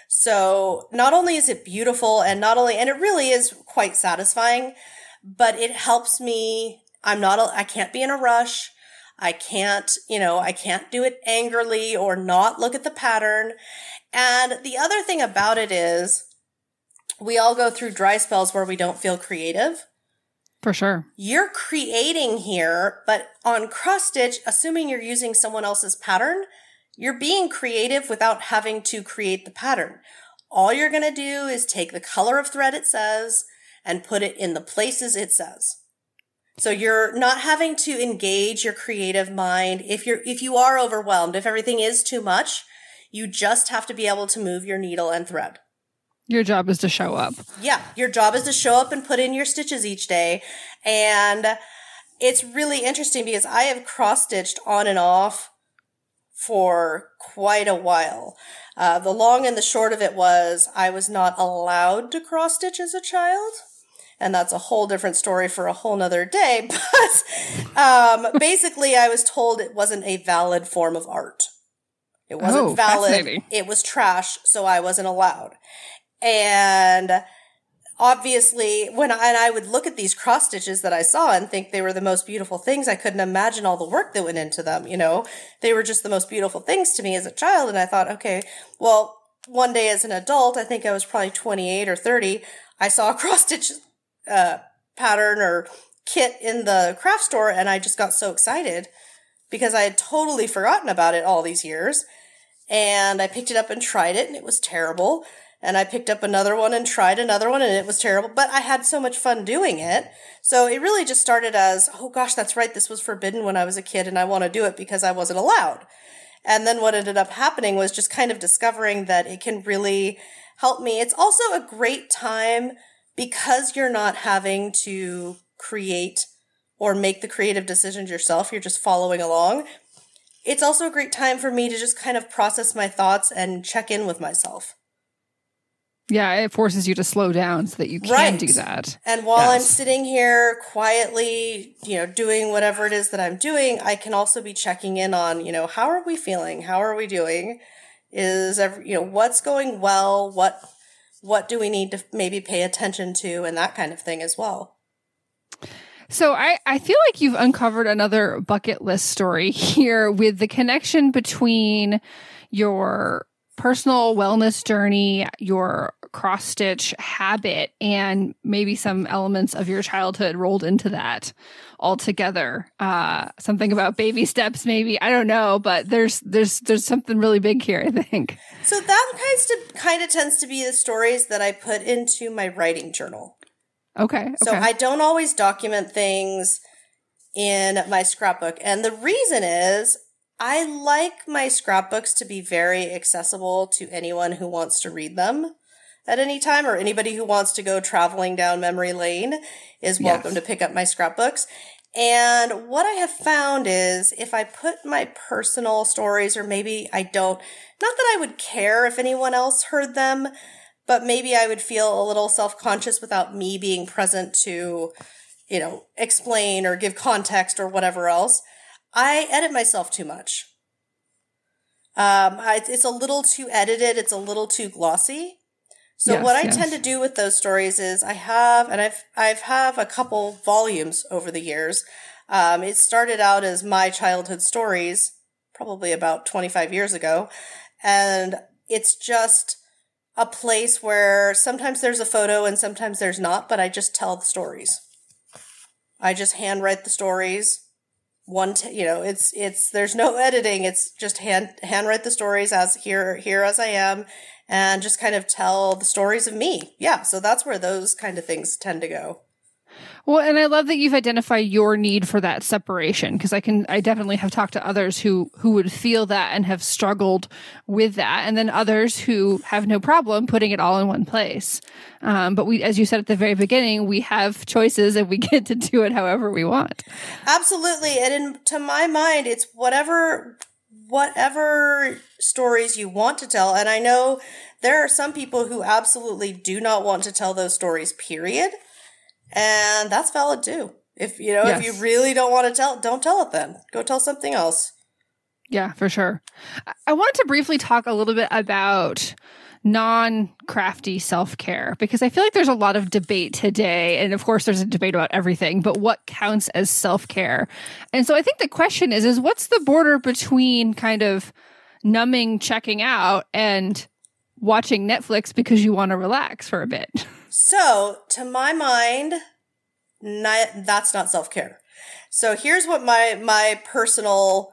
So not only is it beautiful and not only, and it really is quite satisfying, but it helps me. I'm not, a, I can't be in a rush. I can't, you know, I can't do it angrily or not look at the pattern. And the other thing about it is we all go through dry spells where we don't feel creative. For sure. You're creating here, but on cross stitch, assuming you're using someone else's pattern, you're being creative without having to create the pattern. All you're going to do is take the color of thread it says and put it in the places it says. So you're not having to engage your creative mind. If you're, if you are overwhelmed, if everything is too much, you just have to be able to move your needle and thread. Your job is to show up. Yeah. Your job is to show up and put in your stitches each day. And it's really interesting because I have cross-stitched on and off for quite a while. Uh, the long and the short of it was I was not allowed to cross-stitch as a child. And that's a whole different story for a whole nother day. But um, basically, I was told it wasn't a valid form of art. It wasn't oh, valid. It was trash, so I wasn't allowed. And obviously, when I, and I would look at these cross stitches that I saw and think they were the most beautiful things, I couldn't imagine all the work that went into them. You know, they were just the most beautiful things to me as a child. And I thought, okay, well, one day as an adult, I think I was probably twenty-eight or thirty, I saw a cross stitch uh, pattern or kit in the craft store, and I just got so excited because I had totally forgotten about it all these years. And I picked it up and tried it, and it was terrible. And I picked up another one and tried another one, and it was terrible. But I had so much fun doing it. So it really just started as, oh, gosh, that's right. This was forbidden when I was a kid, and I want to do it because I wasn't allowed. And then what ended up happening was just kind of discovering that it can really help me. It's also a great time because you're not having to create or make the creative decisions yourself. You're just following along. It's also a great time for me to just kind of process my thoughts and check in with myself. Yeah, it forces you to slow down so that you can right. do that. And while yes. I'm sitting here quietly, you know, doing whatever it is that I'm doing, I can also be checking in on, you know, how are we feeling? How are we doing? Is, every, you know, what's going well? What, what do we need to maybe pay attention to? And that kind of thing as well. So I, I feel like you've uncovered another bucket list story here with the connection between your personal wellness journey, your cross-stitch habit, and maybe some elements of your childhood rolled into that altogether. Uh, something about baby steps, maybe. I don't know, but there's there's there's something really big here, I think. So that kind of, kind of tends to be the stories that I put into my writing journal. Okay, okay. So I don't always document things in my scrapbook. And the reason is I like my scrapbooks to be very accessible to anyone who wants to read them at any time, or anybody who wants to go traveling down memory lane is welcome yes. to pick up my scrapbooks. And what I have found is if I put my personal stories, or maybe I don't, not that I would care if anyone else heard them, but maybe I would feel a little self-conscious without me being present to, you know, explain or give context or whatever else. I edit myself too much. Um, I, it's a little too edited. It's a little too glossy. So yes, what I yes. tend to do with those stories is I have, and I've, I've have a couple volumes over the years. Um, it started out as my childhood stories, probably about twenty-five years ago. And it's just a place where sometimes there's a photo and sometimes there's not, but I just tell the stories. I just handwrite the stories. One, t- you know, it's, it's, there's no editing. It's just hand, handwrite the stories as here, here as I am, and just kind of tell the stories of me. Yeah. So that's where those kind of things tend to go. Well, and I love that you've identified your need for that separation, because I can, I definitely have talked to others who, who would feel that and have struggled with that. And then others who have no problem putting it all in one place. Um, but we, as you said at the very beginning, we have choices and we get to do it however we want. Absolutely. And in, to my mind, it's whatever, whatever stories you want to tell. And I know there are some people who absolutely do not want to tell those stories, period. And that's valid too. If you know, yes. if you really don't want to tell, don't tell it then. Go tell something else. Yeah, for sure. I wanted to briefly talk a little bit about non-crafty self-care, because I feel like there's a lot of debate today. And of course, there's a debate about everything, but what counts as self-care? And so I think the question is, is what's the border between kind of numbing, checking out, and watching Netflix because you want to relax for a bit? So to my mind, not, that's not self-care. So here's what my my personal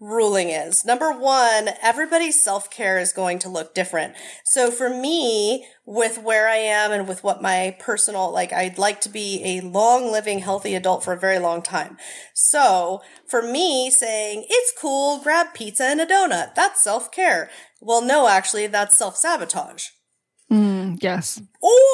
ruling is. Number one, everybody's self-care is going to look different. So for me, with where I am and with what my personal, like, I'd like to be a long living, healthy adult for a very long time. So for me, saying it's cool, grab pizza and a donut, that's self-care. Well, no, actually, that's self-sabotage. Mm, yes.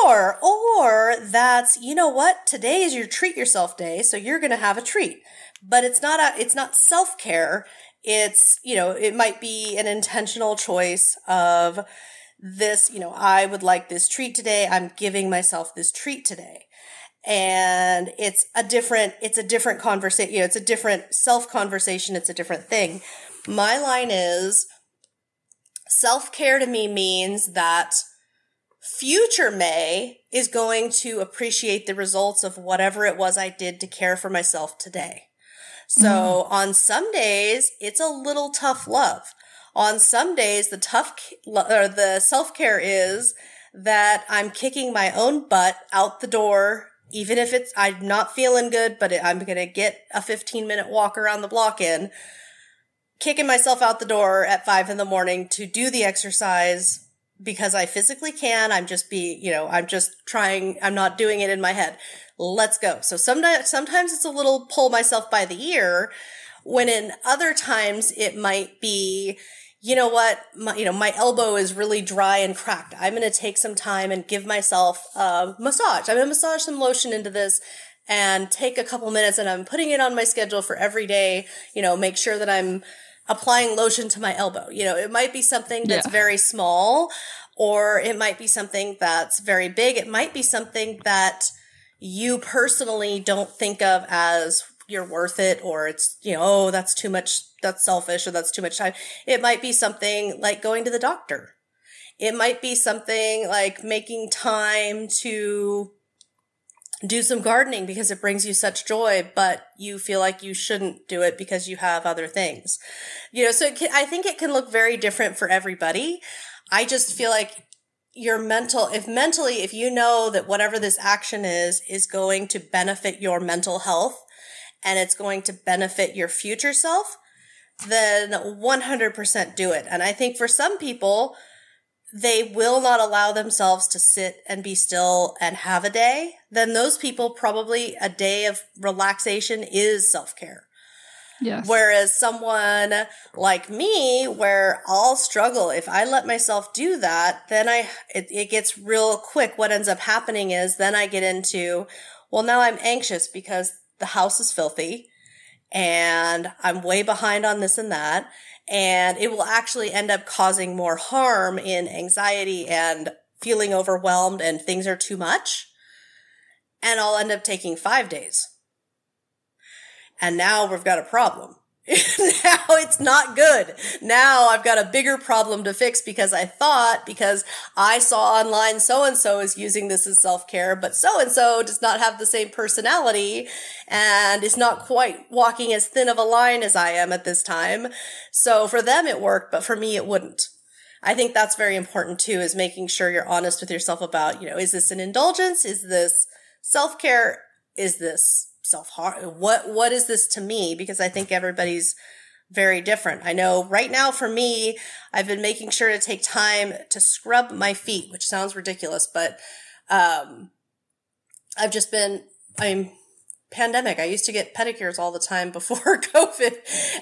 Or, or that's, you know what, today is your treat yourself day, so you're going to have a treat. But it's not a, it's not self-care. It's, you know, it might be an intentional choice of this, you know, I would like this treat today. I'm giving myself this treat today. And it's a different, it's a different conversation, you know, it's a different self-conversation. It's a different thing. My line is self-care to me means that future May is going to appreciate the results of whatever it was I did to care for myself today. So on some days, it's a little tough love. On some days, the tough or the self-care is that I'm kicking my own butt out the door, even if it's I'm not feeling good, but I'm going to get a fifteen-minute walk around the block in, kicking myself out the door at five in the morning to do the exercise because I physically can. I'm just be, you know, I'm just trying. I'm not doing it in my head. Let's go. So sometimes, sometimes it's a little pull myself by the ear, when in other times it might be, you know what, my, you know, my elbow is really dry and cracked. I'm going to take some time and give myself a massage. I'm going to massage some lotion into this and take a couple minutes, and I'm putting it on my schedule for every day. You know, make sure that I'm applying lotion to my elbow. You know, it might be something that's yeah. very small, or it might be something that's very big. It might be something that you personally don't think of as you're worth it, or it's, you know, oh, that's too much, that's selfish, or that's too much time. It might be something like going to the doctor. It might be something like making time to do some gardening because it brings you such joy, but you feel like you shouldn't do it because you have other things. You know, so it can, I think it can look very different for everybody. I just feel like your mental, if mentally, if you know that whatever this action is, is going to benefit your mental health and it's going to benefit your future self, then one hundred percent do it. And I think for some people, they will not allow themselves to sit and be still and have a day. Then those people, probably a day of relaxation is self-care. Yes. Whereas someone like me, where I'll struggle, if I let myself do that, then I, it, it gets real quick. What ends up happening is then I get into, well, now I'm anxious because the house is filthy and I'm way behind on this and that. And it will actually end up causing more harm in anxiety and feeling overwhelmed and things are too much. And I'll end up taking five days. And now we've got a problem. Now it's not good. Now I've got a bigger problem to fix because I thought, because I saw online so-and-so is using this as self-care, but so-and-so does not have the same personality and is not quite walking as thin of a line as I am at this time. So for them it worked, but for me it wouldn't. I think that's very important too, is making sure you're honest with yourself about, you know, is this an indulgence? Is this self-care? Is this self-harm? What, what is this to me? Because I think everybody's very different. I know right now for me, I've been making sure to take time to scrub my feet, which sounds ridiculous, but, um, I've just been, I'm pandemic. I used to get pedicures all the time before COVID.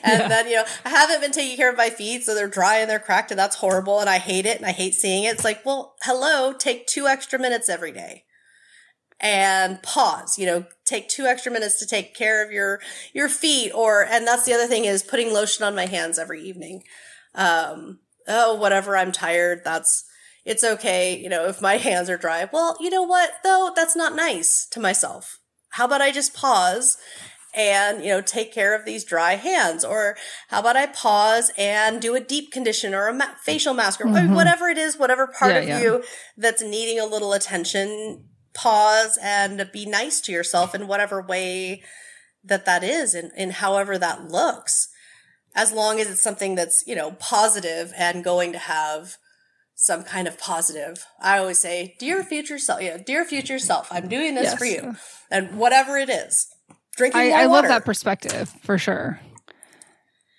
And yeah. then, you know, I haven't been taking care of my feet. So they're dry and they're cracked and that's horrible. And I hate it. And I hate seeing it. It's like, well, hello, take two extra minutes every day. And pause, you know, take two extra minutes to take care of your, your feet or, and that's the other thing is putting lotion on my hands every evening. Um, oh, whatever, I'm tired. That's, it's okay. You know, if my hands are dry, well, you know what though? That's not nice to myself. how about I just pause and, you know, take care of these dry hands? Or how about I pause and do a deep condition or a ma- facial mask or mm-hmm. whatever it is, whatever part yeah, of yeah. you that's needing a little attention, pause and be nice to yourself in whatever way that that is and in, in however that looks. As long as it's something that's, you know, positive and going to have some kind of positive. I always say, dear future self, yeah, dear future self, I'm doing this yes. for you. And whatever it is, drinking I, more I water. I love that perspective for sure.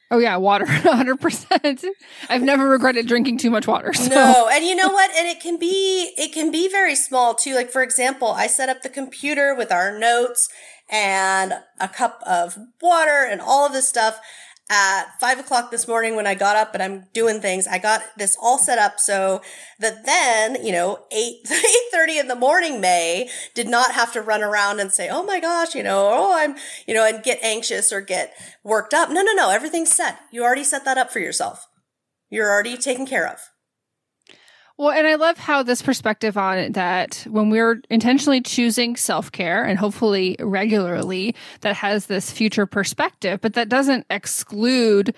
Oh yeah, water, one hundred percent. I've never regretted drinking too much water. So. No, and you know what? And it can be it can be very small too. Like for example, I set up the computer with our notes and a cup of water and all of this stuff at five o'clock this morning when I got up and I'm doing things. I got this all set up so that then, you know, eight eight thirty in the morning, May did not have to run around and say, oh my gosh, you know, oh, I'm, you know, and get anxious or get worked up. No, no, no. Everything's set. You already set that up for yourself. You're already taken care of. Well, and I love how this perspective on it, that when we're intentionally choosing self-care and hopefully regularly, that has this future perspective, but that doesn't exclude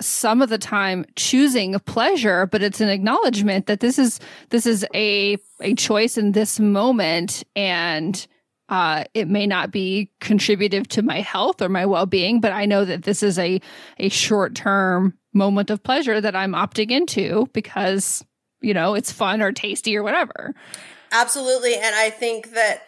some of the time choosing pleasure, but it's an acknowledgement that this is, this is a, a choice in this moment, and uh, it may not be contributive to my health or my well-being, but I know that this is a, a short-term moment of pleasure that I'm opting into because, you know, it's fun or tasty or whatever. Absolutely. And I think that,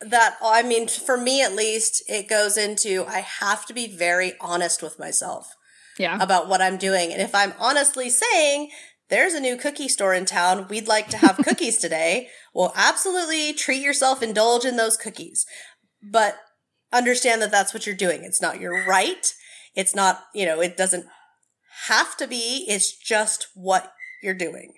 that, I mean, for me at least, it goes into, I have to be very honest with myself yeah. about what I'm doing. And if I'm honestly saying, there's a new cookie store in town, we'd like to have cookies today. Well, absolutely treat yourself, indulge in those cookies. But understand that that's what you're doing. It's not your right. It's not, you know, it doesn't have to be. It's just what you're doing.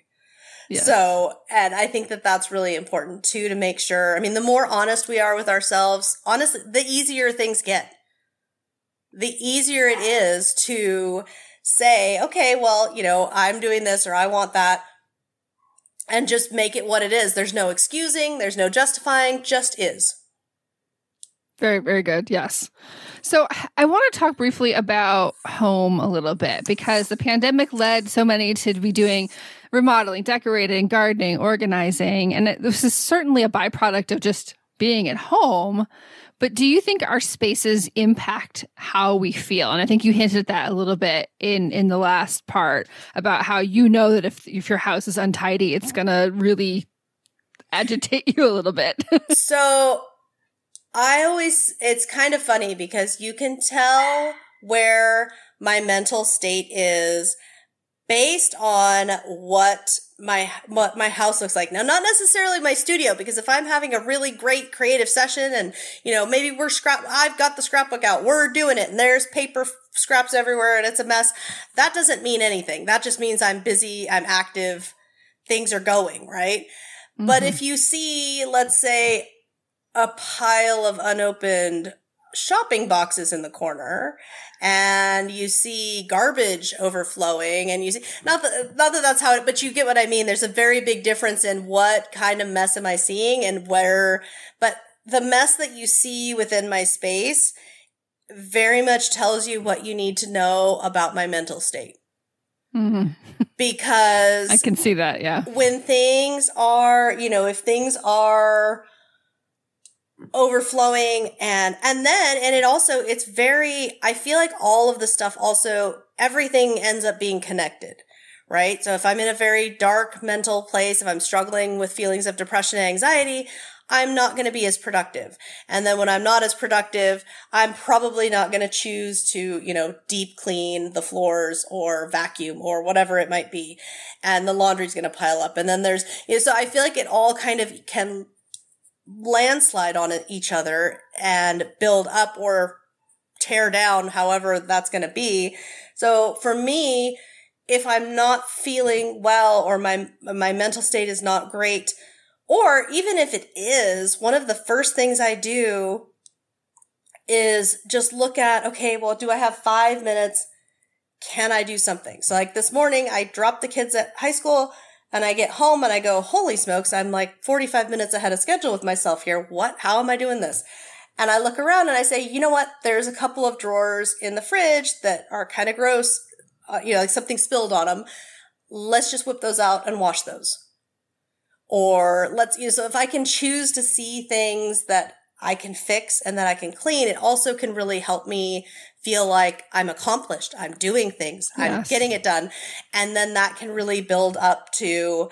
Yes. So, and I think that that's really important too, to make sure, I mean, the more honest we are with ourselves, honestly, the easier things get. The easier it is to say, okay, well, you know, I'm doing this or I want that, and just make it what it is. There's no excusing. There's no justifying, just is. Very, very good. Yes. So I want to talk briefly about home a little bit, because the pandemic led so many to be doing remodeling, decorating, gardening, organizing. And it, this is certainly a byproduct of just being at home. But do you think our spaces impact how we feel? And I think you hinted at that a little bit in, in the last part about how, you know, that if, if your house is untidy, it's going to really agitate you a little bit. So I always, it's kind of funny because you can tell where my mental state is based on what my, what my house looks like. Now, not necessarily my studio, because if I'm having a really great creative session and, you know, maybe we're scrap, I've got the scrapbook out, we're doing it, and there's paper scraps everywhere and it's a mess. That doesn't mean anything. That just means I'm busy, I'm active, things are going, right? Mm-hmm. But if you see, let's say, a pile of unopened shopping boxes in the corner, and you see garbage overflowing, and you see, not that, not that that's how it, but you get what I mean. There's a very big difference in what kind of mess am I seeing and where, but the mess that you see within my space very much tells you what you need to know about my mental state. Mm-hmm. Because I can see that. Yeah. When things are, you know, if things are overflowing and, and then, and it also, it's very, I feel like all of the stuff also, everything ends up being connected, right? So if I'm in a very dark mental place, if I'm struggling with feelings of depression and anxiety, I'm not going to be as productive. And then when I'm not as productive, I'm probably not going to choose to, you know, deep clean the floors or vacuum or whatever it might be. And the laundry's going to pile up. And then there's, you know, so I feel like it all kind of can landslide on each other and build up or tear down, however that's going to be. So for me, if I'm not feeling well or my my mental state is not great, or even if it is, one of the first things I do is just look at, okay, well, do I have five minutes? Can I do something? So like this morning, I dropped the kids at high school, and I get home and I go, holy smokes, I'm like forty-five minutes ahead of schedule with myself here. What? How am I doing this? And I look around and I say, you know what? There's a couple of drawers in the fridge that are kind of gross. Uh, you know, like something spilled on them. Let's just whip those out and wash those. Or let's, you know, so if I can choose to see things that I can fix and that I can clean, it also can really help me feel like I'm accomplished. I'm doing things. Yes. I'm getting it done. And then that can really build up to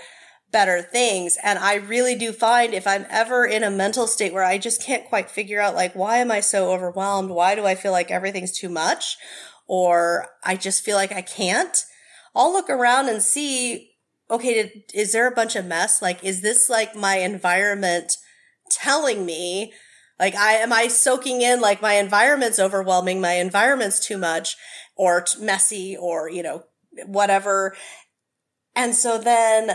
better things. And I really do find if I'm ever in a mental state where I just can't quite figure out, like, why am I so overwhelmed? Why do I feel like everything's too much? Or I just feel like I can't. I'll look around and see, okay, did, is there a bunch of mess? Like, is this like my environment telling me, like, I am I soaking in, like, my environment's overwhelming, my environment's too much or t- messy or, you know, whatever. And so then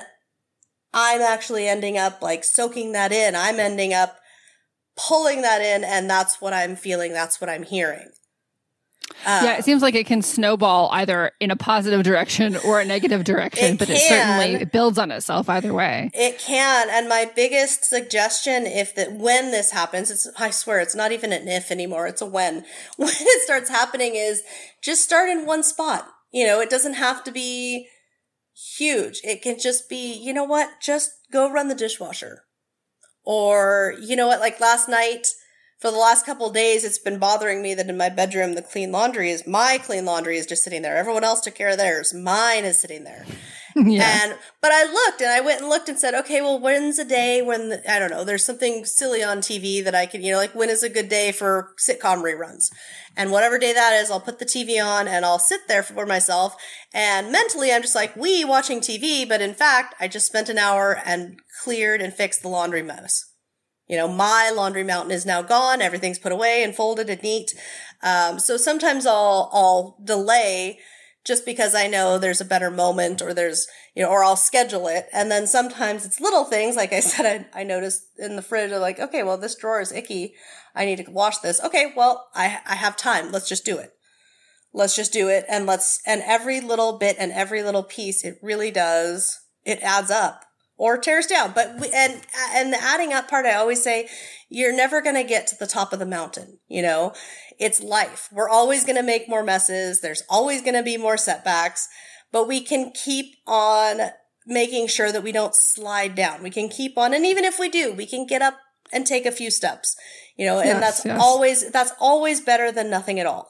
I'm actually ending up like soaking that in. I'm ending up pulling that in, and that's what I'm feeling. That's what I'm hearing. Uh, yeah, it seems like it can snowball either in a positive direction or a negative direction, it but can. It certainly it builds on itself either way. It can. And my biggest suggestion, if that when this happens, it's I swear it's not even an if anymore, it's a when. When it starts happening is just start in one spot. You know, it doesn't have to be huge. It can just be, you know what, just go run the dishwasher. Or, you know what, like last night, for the last couple of days, it's been bothering me that in my bedroom, the clean laundry is, my clean laundry is just sitting there. Everyone else took care of theirs. Mine is sitting there. Yeah. And, but I looked and I went and looked and said, okay, well, when's a day when, the, I don't know, there's something silly on T V that I could, you know, like when is a good day for sitcom reruns? And whatever day that is, I'll put the T V on and I'll sit there for myself. And mentally, I'm just like, we watching T V. But in fact, I just spent an hour and cleared and fixed the laundry mess. You know, my laundry mountain is now gone. Everything's put away and folded and neat. Um, so sometimes I'll, I'll delay just because I know there's a better moment or there's, you know, or I'll schedule it. And then sometimes it's little things. Like I said, I, I noticed in the fridge, I'm like, okay, well, this drawer is icky. I need to wash this. Okay. Well, I, I have time. Let's just do it. Let's just do it. And let's, and every little bit and every little piece, it really does. It adds up. Or tears down. But, we, and, and the adding up part, I always say, you're never going to get to the top of the mountain. You know, it's life. We're always going to make more messes. There's always going to be more setbacks, but we can keep on making sure that we don't slide down. We can keep on. And even if we do, we can get up and take a few steps, you know, and yes, that's yes. always, that's always better than nothing at all.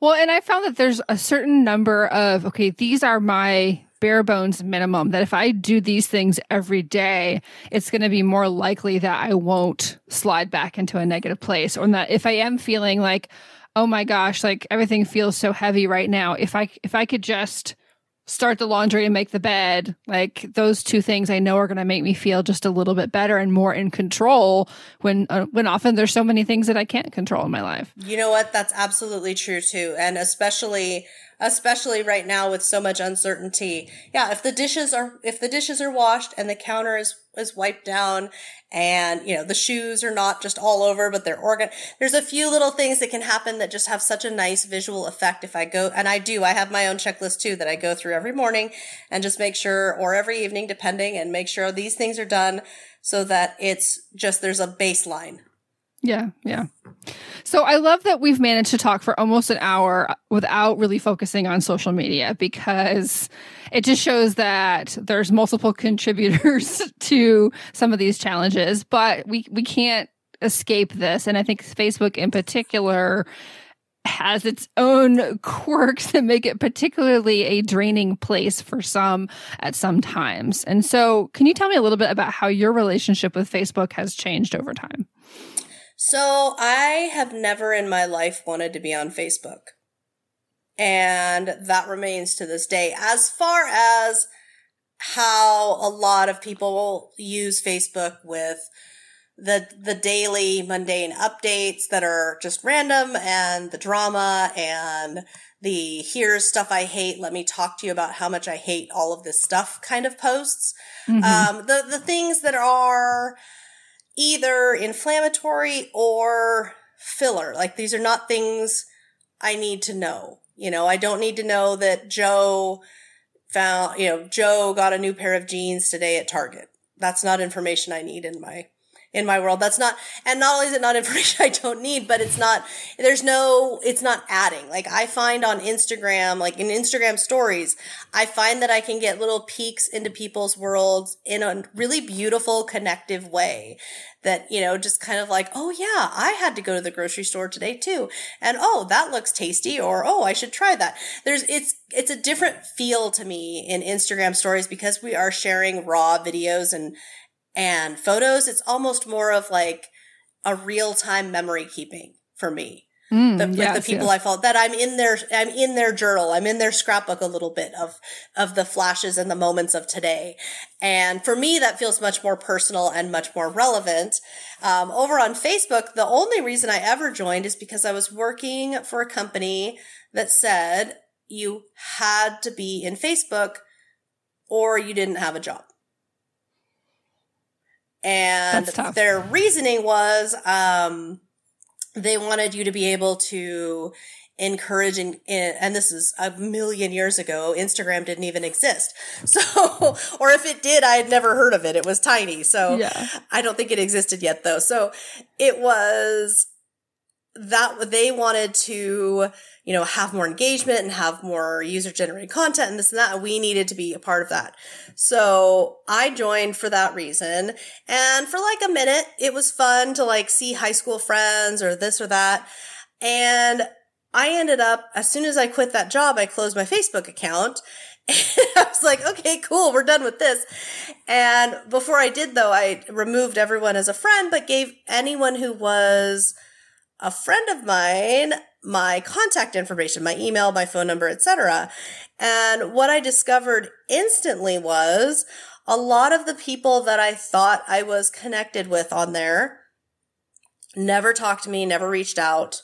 Well, and I found that there's a certain number of, okay, these are my bare bones minimum, that if I do these things every day, it's going to be more likely that I won't slide back into a negative place, or that if I am feeling like, oh my gosh, like everything feels so heavy right now, if I if I could just start the laundry and make the bed, like those two things I know are going to make me feel just a little bit better and more in control when uh, when often there's so many things that I can't control in my life. You know what? That's absolutely true too. And especially especially right now with so much uncertainty. Yeah, if the dishes are if the dishes are washed and the counter is is wiped down and, you know, the shoes are not just all over, but they're organ. There's a few little things that can happen that just have such a nice visual effect if I go, and I do, I have my own checklist too that I go through every morning and just make sure, or every evening depending, and make sure these things are done so that it's just, there's a baseline. Yeah, yeah. So I love that we've managed to talk for almost an hour without really focusing on social media, because it just shows that there's multiple contributors to some of these challenges, but we, we can't escape this. And I think Facebook in particular has its own quirks that make it particularly a draining place for some at some times. And so can you tell me a little bit about how your relationship with Facebook has changed over time? So I have never in my life wanted to be on Facebook, and that remains to this day. As far as how a lot of people use Facebook with the the daily mundane updates that are just random, and the drama, and the here's stuff I hate, let me talk to you about how much I hate all of this stuff kind of posts. Mm-hmm. Um, the the things that are either inflammatory or filler. Like, these are not things I need to know. You know, I don't need to know that Joe found, you know, Joe got a new pair of jeans today at Target. That's not information I need in my, in my world. That's not, and not only is it not information I don't need, but it's not, there's no, it's not adding. Like I find on Instagram, like in Instagram stories, I find that I can get little peeks into people's worlds in a really beautiful, connective way that, you know, just kind of like, oh yeah, I had to go to the grocery store today too. And oh, that looks tasty, or oh, I should try that. There's, it's, it's a different feel to me in Instagram stories because we are sharing raw videos and, and photos. It's almost more of like a real-time memory keeping for me. Mm, the, yes, like the people yes. I follow, that I'm in their, I'm in their journal, I'm in their scrapbook a little bit of, of the flashes and the moments of today. And for me, that feels much more personal and much more relevant. Um, over on Facebook, the only reason I ever joined is because I was working for a company that said you had to be in Facebook or you didn't have a job. And their reasoning was, um, they wanted you to be able to encourage, and, and this is a million years ago, Instagram didn't even exist. So, or if it did, I had never heard of it. It was tiny. So yeah. I don't think it existed yet though. So it was that they wanted to, you know, have more engagement and have more user generated content and this and that. And we needed to be a part of that. So I joined for that reason. And for like a minute, it was fun to like see high school friends or this or that. And I ended up, as soon as I quit that job, I closed my Facebook account. And I was like, okay, cool, we're done with this. And before I did though, I removed everyone as a friend, but gave anyone who was a friend of mine my contact information, my email, my phone number, et cetera. And what I discovered instantly was a lot of the people that I thought I was connected with on there never talked to me, never reached out.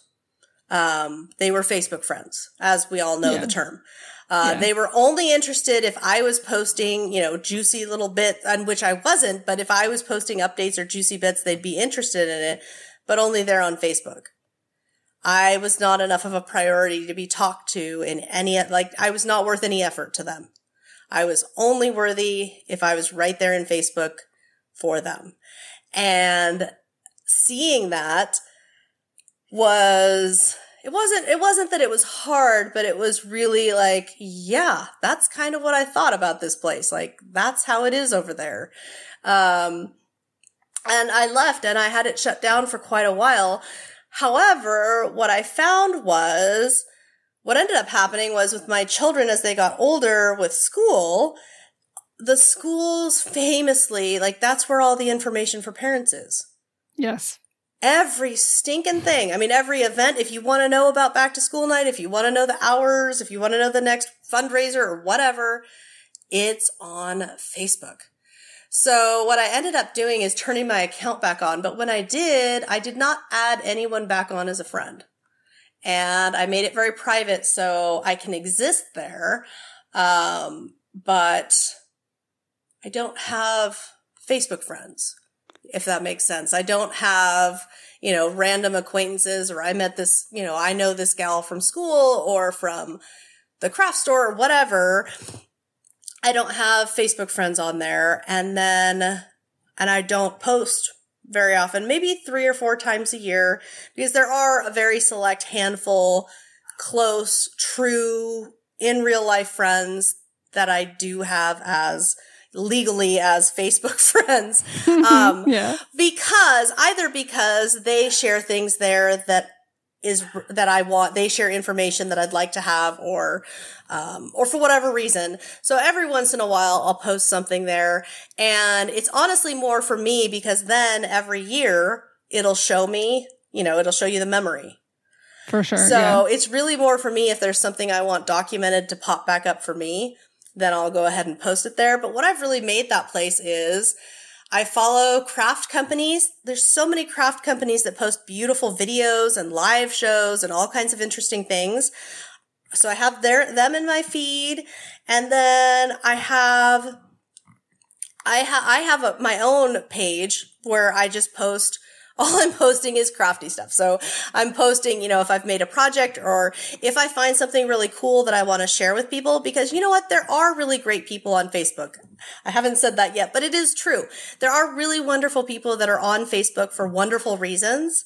Um, they were Facebook friends, as we all know yeah. the term. Uh, yeah. They were only interested if I was posting, you know, juicy little bits, on which I wasn't, but if I was posting updates or juicy bits, they'd be interested in it, but only there on Facebook. I was not enough of a priority to be talked to in any, like, I was not worth any effort to them. I was only worthy if I was right there in Facebook for them. And seeing that was, it wasn't, it wasn't that it was hard, but it was really like, yeah, that's kind of what I thought about this place. Like, that's how it is over there. Um, and I left and I had it shut down for quite a while. However, what I found was, what ended up happening was with my children as they got older with school, the schools famously, like that's where all the information for parents is. Yes. Every stinking thing. I mean, every event, if you want to know about back to school night, if you want to know the hours, if you want to know the next fundraiser or whatever, it's on Facebook. So what I ended up doing is turning my account back on. But when I did, I did not add anyone back on as a friend. And I made it very private so I can exist there. Um, but I don't have Facebook friends, if that makes sense. I don't have, you know, random acquaintances or I met this, you know, I know this gal from school or from the craft store or whatever. I don't have Facebook friends on there, and then, and I don't post very often, maybe three or four times a year, because there are a very select handful, close, true, in real life friends that I do have as legally as Facebook friends. Um, yeah. Because either because they share things there that is that I want, they share information that I'd like to have or, um, or for whatever reason. So every once in a while I'll post something there, and it's honestly more for me because then every year it'll show me, you know, it'll show you the memory. For sure. So yeah. It's really more for me if there's something I want documented to pop back up for me, then I'll go ahead and post it there. But what I've really made that place is I follow craft companies. There's so many craft companies that post beautiful videos and live shows and all kinds of interesting things. So I have their, them in my feed. And then I have, I have, I have a, my own page where I just post all I'm posting is crafty stuff. So I'm posting, you know, if I've made a project or if I find something really cool that I want to share with people, because you know what? There are really great people on Facebook. I haven't said that yet, but it is true. There are really wonderful people that are on Facebook for wonderful reasons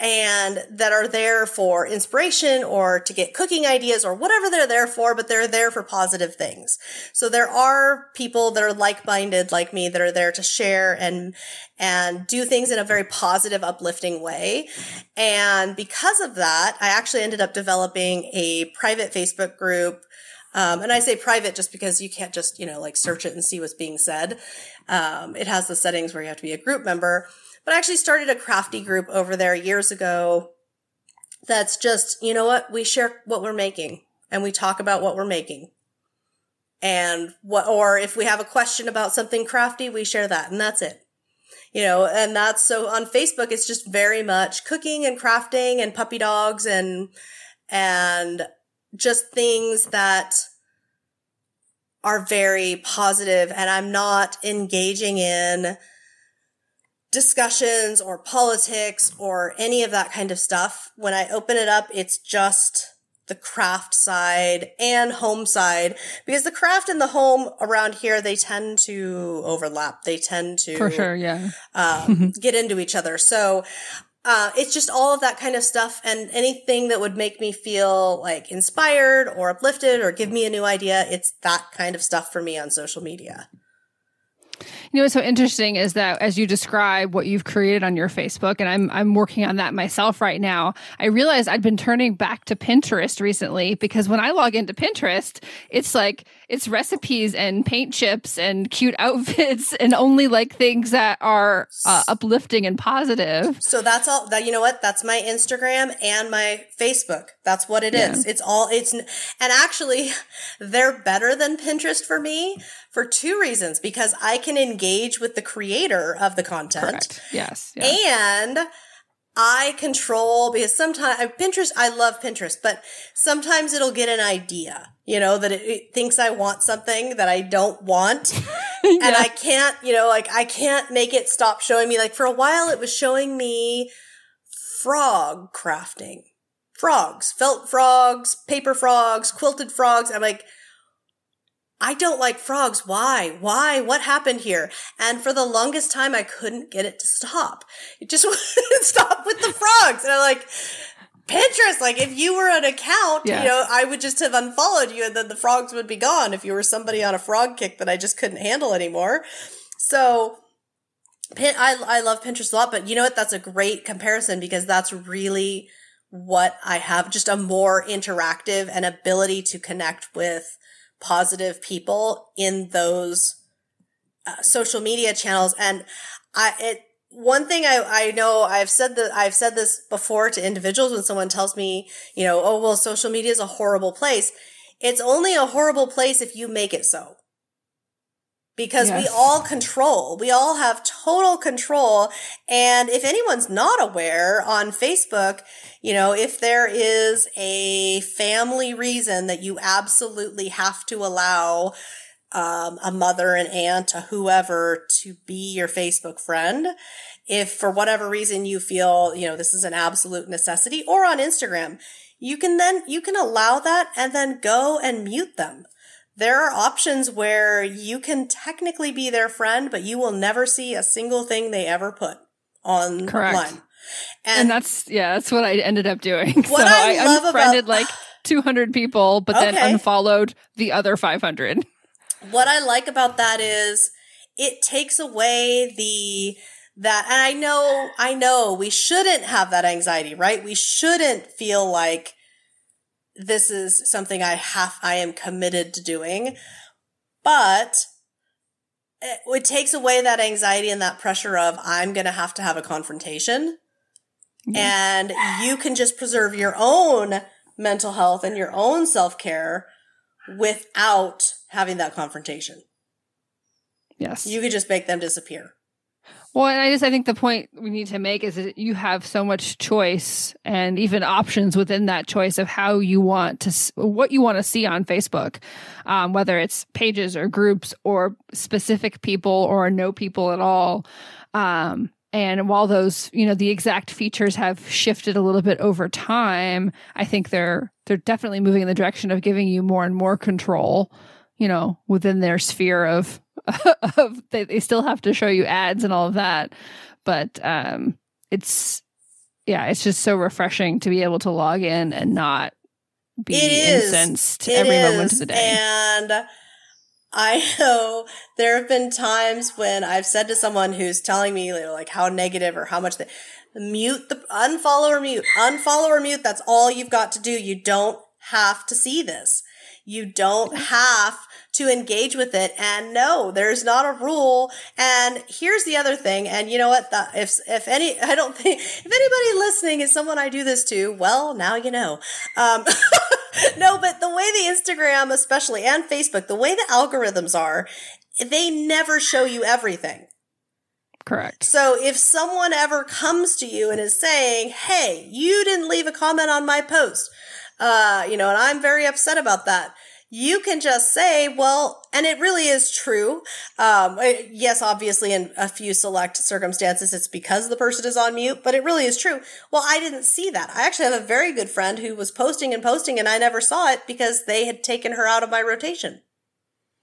and that are there for inspiration or to get cooking ideas or whatever they're there for, but they're there for positive things. So there are people that are like-minded like me that are there to share and, and do things in a very positive, uplifting way. And because of that, I actually ended up developing a private Facebook group. Um, and I say private just because you can't just, you know, like search it and see what's being said. Um, it has the settings where you have to be a group member. But I actually started a crafty group over there years ago that's just, you know what, we share what we're making and we talk about what we're making. And what, or if we have a question about something crafty, we share that and that's it. You know, and that's so on Facebook, it's just very much cooking and crafting and puppy dogs and, and just things that are very positive, and I'm not engaging in discussions or politics or any of that kind of stuff. When I open it up, it's just the craft side and home side, because the craft and the home around here, they tend to overlap. They tend to for sure, yeah, um, get into each other. So uh, it's just all of that kind of stuff, and anything that would make me feel like inspired or uplifted or give me a new idea, it's that kind of stuff for me on social media. You know, what's so interesting is that as you describe what you've created on your Facebook, and I'm I'm working on that myself right now, I realized I'd been turning back to Pinterest recently, because when I log into Pinterest, it's like, it's recipes and paint chips and cute outfits and only like things that are uh, uplifting and positive. So that's all that, you know what, that's my Instagram and my Facebook. That's what it yeah. is. It's all it's, and actually they're better than Pinterest for me for two reasons, because I can engage with the creator of the content. Correct. Yes. Yeah. And I control, because sometimes Pinterest, I love Pinterest, but sometimes it'll get an idea, you know, that it, it thinks I want something that I don't want. yeah. And I can't, you know, like I can't make it stop showing me. Like for a while it was showing me frog crafting, frogs, felt frogs, paper frogs, quilted frogs. I'm like, I don't like frogs. Why? Why? What happened here? And for the longest time, I couldn't get it to stop. It just wouldn't stop with the frogs. And I'm like, Pinterest, like if you were an account, yeah. you know, I would just have unfollowed you and then the frogs would be gone if you were somebody on a frog kick that I just couldn't handle anymore. So Pin- I, I love Pinterest a lot, but you know what? That's a great comparison, because that's really what I have, just a more interactive and ability to connect with positive people in those uh, social media channels. And I, it, one thing I, I know I've said that I've said this before to individuals when someone tells me, you know, oh, well, social media is a horrible place. It's only a horrible place if you make it so. Because yes. we all control, we all have total control. And if anyone's not aware on Facebook, you know, if there is a family reason that you absolutely have to allow um, a mother, an aunt, a whoever to be your Facebook friend, if for whatever reason you feel, you know, this is an absolute necessity, or on Instagram, you can then, you can allow that and then go and mute them. There are options where you can technically be their friend, but you will never see a single thing they ever put online. Correct. And, and that's, yeah, that's what I ended up doing. What so I, I love unfriended about, like two hundred people, but okay. then unfollowed the other five hundred. What I like about that is it takes away the, that, and I know, I know we shouldn't have that anxiety, right? We shouldn't feel like, this is something I have, I am committed to doing, but it, it takes away that anxiety and that pressure of I'm going to have to have a confrontation. Yeah. And you can just preserve your own mental health and your own self-care without having that confrontation. Yes. You could just make them disappear. Well, and I just, I think the point we need to make is that you have so much choice and even options within that choice of how you want to, what you want to see on Facebook, um, whether it's pages or groups or specific people or no people at all. Um, And while those, you know, the exact features have shifted a little bit over time, I think they're they're definitely moving in the direction of giving you more and more control, you know, within their sphere of of they, they still have to show you ads and all of that, but um, it's yeah, it's just so refreshing to be able to log in and not be it incensed is. every it moment is. of the day. And I know there have been times when I've said to someone who's telling me like how negative or how much they mute the unfollow or mute, unfollow or mute. That's all you've got to do. You don't have to see this. You don't have to engage with it. And no, there's not a rule. And here's the other thing. And you know what? The, if, if any, I don't think, if anybody listening is someone I do this to, well, now you know. Um, no, but the way the Instagram, especially, and Facebook, the way the algorithms are, they never show you everything. Correct. So if someone ever comes to you and is saying, hey, you didn't leave a comment on my post, uh, you know, and I'm very upset about that. You can just say, well, and it really is true. Um, yes, obviously, in a few select circumstances, it's because the person is on mute, but it really is true. Well, I didn't see that. I actually have a very good friend who was posting and posting, and I never saw it because they had taken her out of my rotation.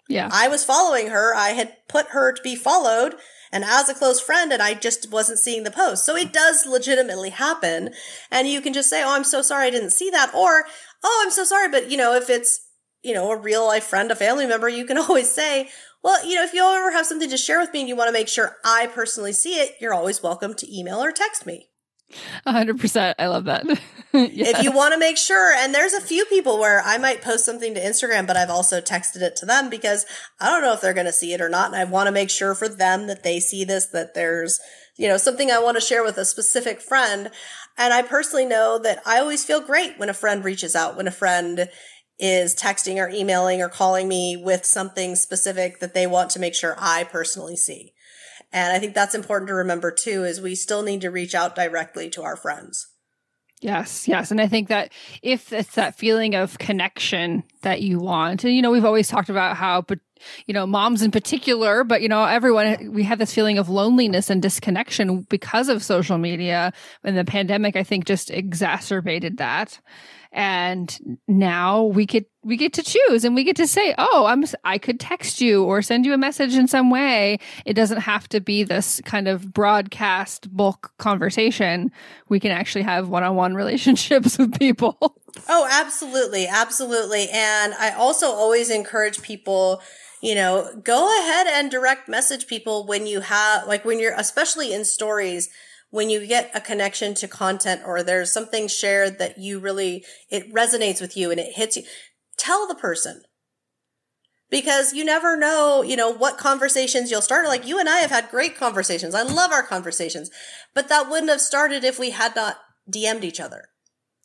Yeah. I was following her. I had put her to be followed and as a close friend, and I just wasn't seeing the post. So it does legitimately happen. And you can just say, oh, I'm so sorry I didn't see that. Or, oh, I'm so sorry. But, you know, if it's, you know, a real life friend, a family member, you can always say, well, you know, if you ever have something to share with me and you want to make sure I personally see it, you're always welcome to email or text me. A hundred percent. I love that. Yes. If you want to make sure, and there's a few people where I might post something to Instagram, but I've also texted it to them because I don't know if they're going to see it or not. And I want to make sure for them that they see this, that there's, you know, something I want to share with a specific friend. And I personally know that I always feel great when a friend reaches out, when a friend is texting or emailing or calling me with something specific that they want to make sure I personally see. And I think that's important to remember too, is we still need to reach out directly to our friends. Yes, yes. And I think that if it's that feeling of connection that you want, and, you know, we've always talked about how, but, you know, moms in particular, but, you know, everyone, we have this feeling of loneliness and disconnection because of social media, and the pandemic, I think, just exacerbated that. And now we get we get to choose, and we get to say, "Oh, I'm I could text you or send you a message in some way." It doesn't have to be this kind of broadcast bulk conversation. We can actually have one-on-one relationships with people. Oh, absolutely, absolutely. And I also always encourage people, you know, go ahead and direct message people when you have, like, when you're, especially in stories, when you get a connection to content or there's something shared that you really, it resonates with you and it hits you, tell the person. Because you never know, you know, what conversations you'll start. Like, you and I have had great conversations. I love our conversations. But that wouldn't have started if we had not D M'd each other.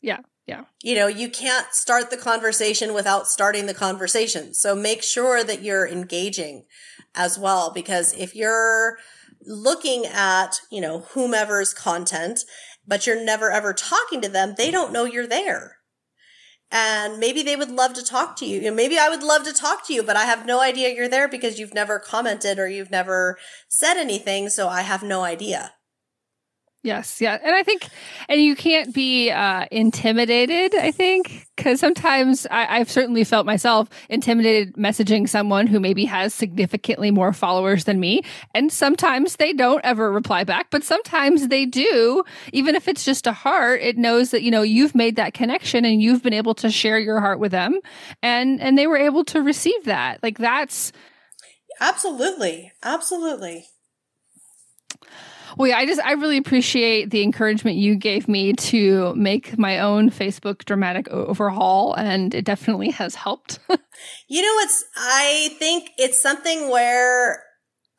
Yeah, yeah. You know, you can't start the conversation without starting the conversation. So make sure that you're engaging as well. Because if you're looking at, you know, whomever's content, but you're never ever talking to them, they don't know you're there. And maybe they would love to talk to you. You know, maybe I would love to talk to you, but I have no idea you're there because you've never commented or you've never said anything. So I have no idea. Yes. Yeah. And I think, and you can't be uh, intimidated, I think, because sometimes I, I've certainly felt myself intimidated messaging someone who maybe has significantly more followers than me. And sometimes they don't ever reply back, but sometimes they do. Even if it's just a heart, it knows that, you know, you've made that connection and you've been able to share your heart with them. And, and they were able to receive that. Like, that's. Absolutely. Absolutely. Well, yeah, I just, I really appreciate the encouragement you gave me to make my own Facebook dramatic overhaul, and it definitely has helped. You know, it's, I think it's something where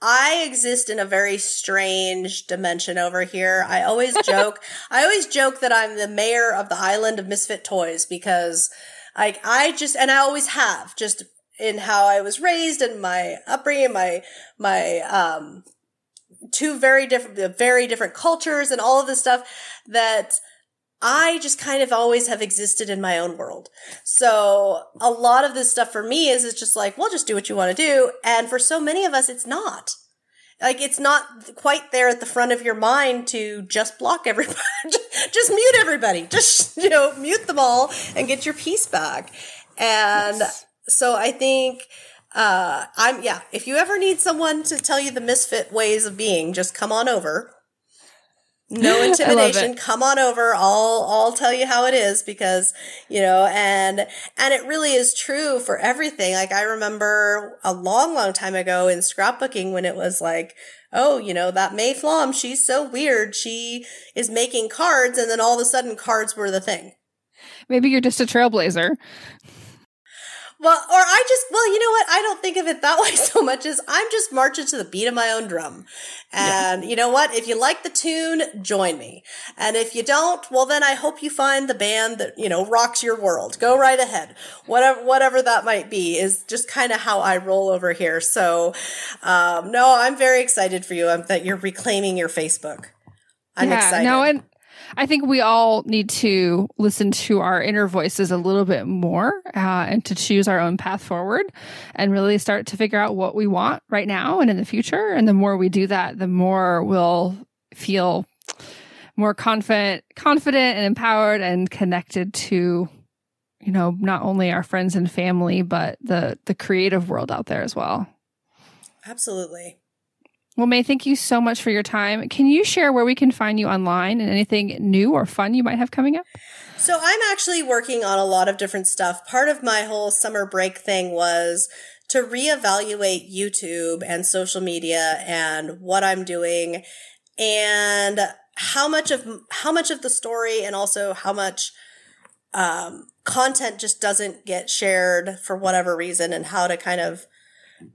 I exist in a very strange dimension over here. I always joke, I always joke that I'm the mayor of the island of misfit toys because I, I just, and I always have, just in how I was raised and my upbringing, my, my, um, two very different, very different cultures and all of this stuff, that I just kind of always have existed in my own world. So a lot of this stuff for me is, it's just like, well, just do what you want to do. And for so many of us, it's not. Like, it's not quite there at the front of your mind to just block everybody, just mute everybody, just, you know, mute them all and get your piece back. And yes. so I think, uh, I'm, yeah, if you ever need someone to tell you the misfit ways of being, just come on over. No intimidation. Come on over. I'll, I'll tell you how it is because, you know, and, and it really is true for everything. Like, I remember a long, long time ago in scrapbooking when it was like, oh, you know, that Mae Flom, she's so weird. She is making cards. And then all of a sudden cards were the thing. Maybe you're just a trailblazer. Well, or I just, well, you know what? I don't think of it that way so much as I'm just marching to the beat of my own drum. And yeah. you know what? If you like the tune, join me. And if you don't, well, then I hope you find the band that, you know, rocks your world. Go right ahead. Whatever, whatever that might be is just kind of how I roll over here. So, um, no, I'm very excited for you. I'm that you're reclaiming your Facebook. I'm yeah, excited. No, and I think we all need to listen to our inner voices a little bit more uh, and to choose our own path forward and really start to figure out what we want right now and in the future. And the more we do that, the more we'll feel more confident, confident and empowered and connected to, you know, not only our friends and family, but the, the creative world out there as well. Absolutely. Well, Mae, thank you so much for your time. Can you share where we can find you online and anything new or fun you might have coming up? So I'm actually working on a lot of different stuff. Part of my whole summer break thing was to reevaluate YouTube and social media and what I'm doing and how much of how much of the story and also how much um, content just doesn't get shared for whatever reason and how to kind of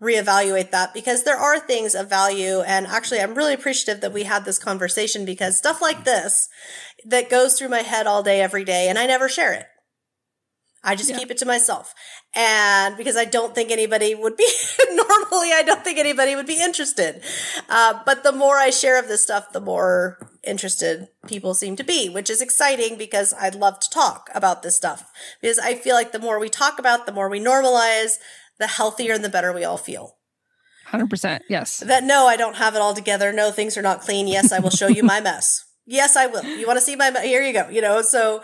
reevaluate that, because there are things of value. And actually, I'm really appreciative that we had this conversation, because stuff like this that goes through my head all day, every day, and I never share it. I just yeah. keep it to myself. And because I don't think anybody would be, normally I don't think anybody would be interested. Uh, but the more I share of this stuff, the more interested people seem to be, which is exciting because I'd love to talk about this stuff, because I feel like the more we talk about, the more we normalize, the healthier and the better we all feel. one hundred percent. Yes. That, no, I don't have it all together. No, things are not clean. Yes, I will show you my mess. Yes, I will. You want to see my mess? Here you go. You know, so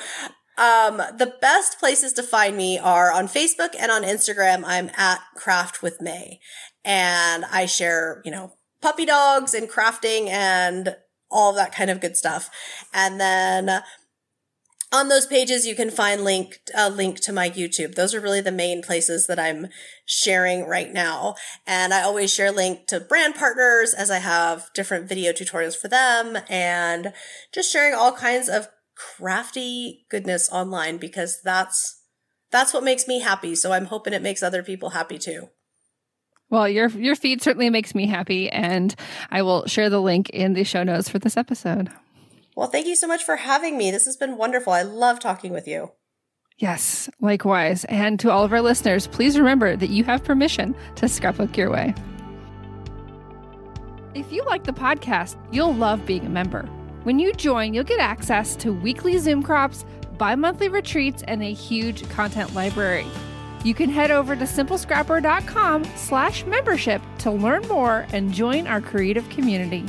um, the best places to find me are on Facebook and on Instagram. I'm at Craft with Mae. And I share, you know, puppy dogs and crafting and all of that kind of good stuff. And then uh, on those pages, you can find link, a link to my YouTube. Those are really the main places that I'm sharing right now. And I always share link to brand partners as I have different video tutorials for them and just sharing all kinds of crafty goodness online, because that's, that's what makes me happy. So I'm hoping it makes other people happy too. Well, your, your feed certainly makes me happy, and I will share the link in the show notes for this episode. Well, thank you so much for having me. This has been wonderful. I love talking with you. Yes, likewise. And to all of our listeners, please remember that you have permission to scrapbook your way. If you like the podcast, you'll love being a member. When you join, you'll get access to weekly Zoom crops, bi-monthly retreats, and a huge content library. You can head over to simple scrapper dot com slash membership to learn more and join our creative community.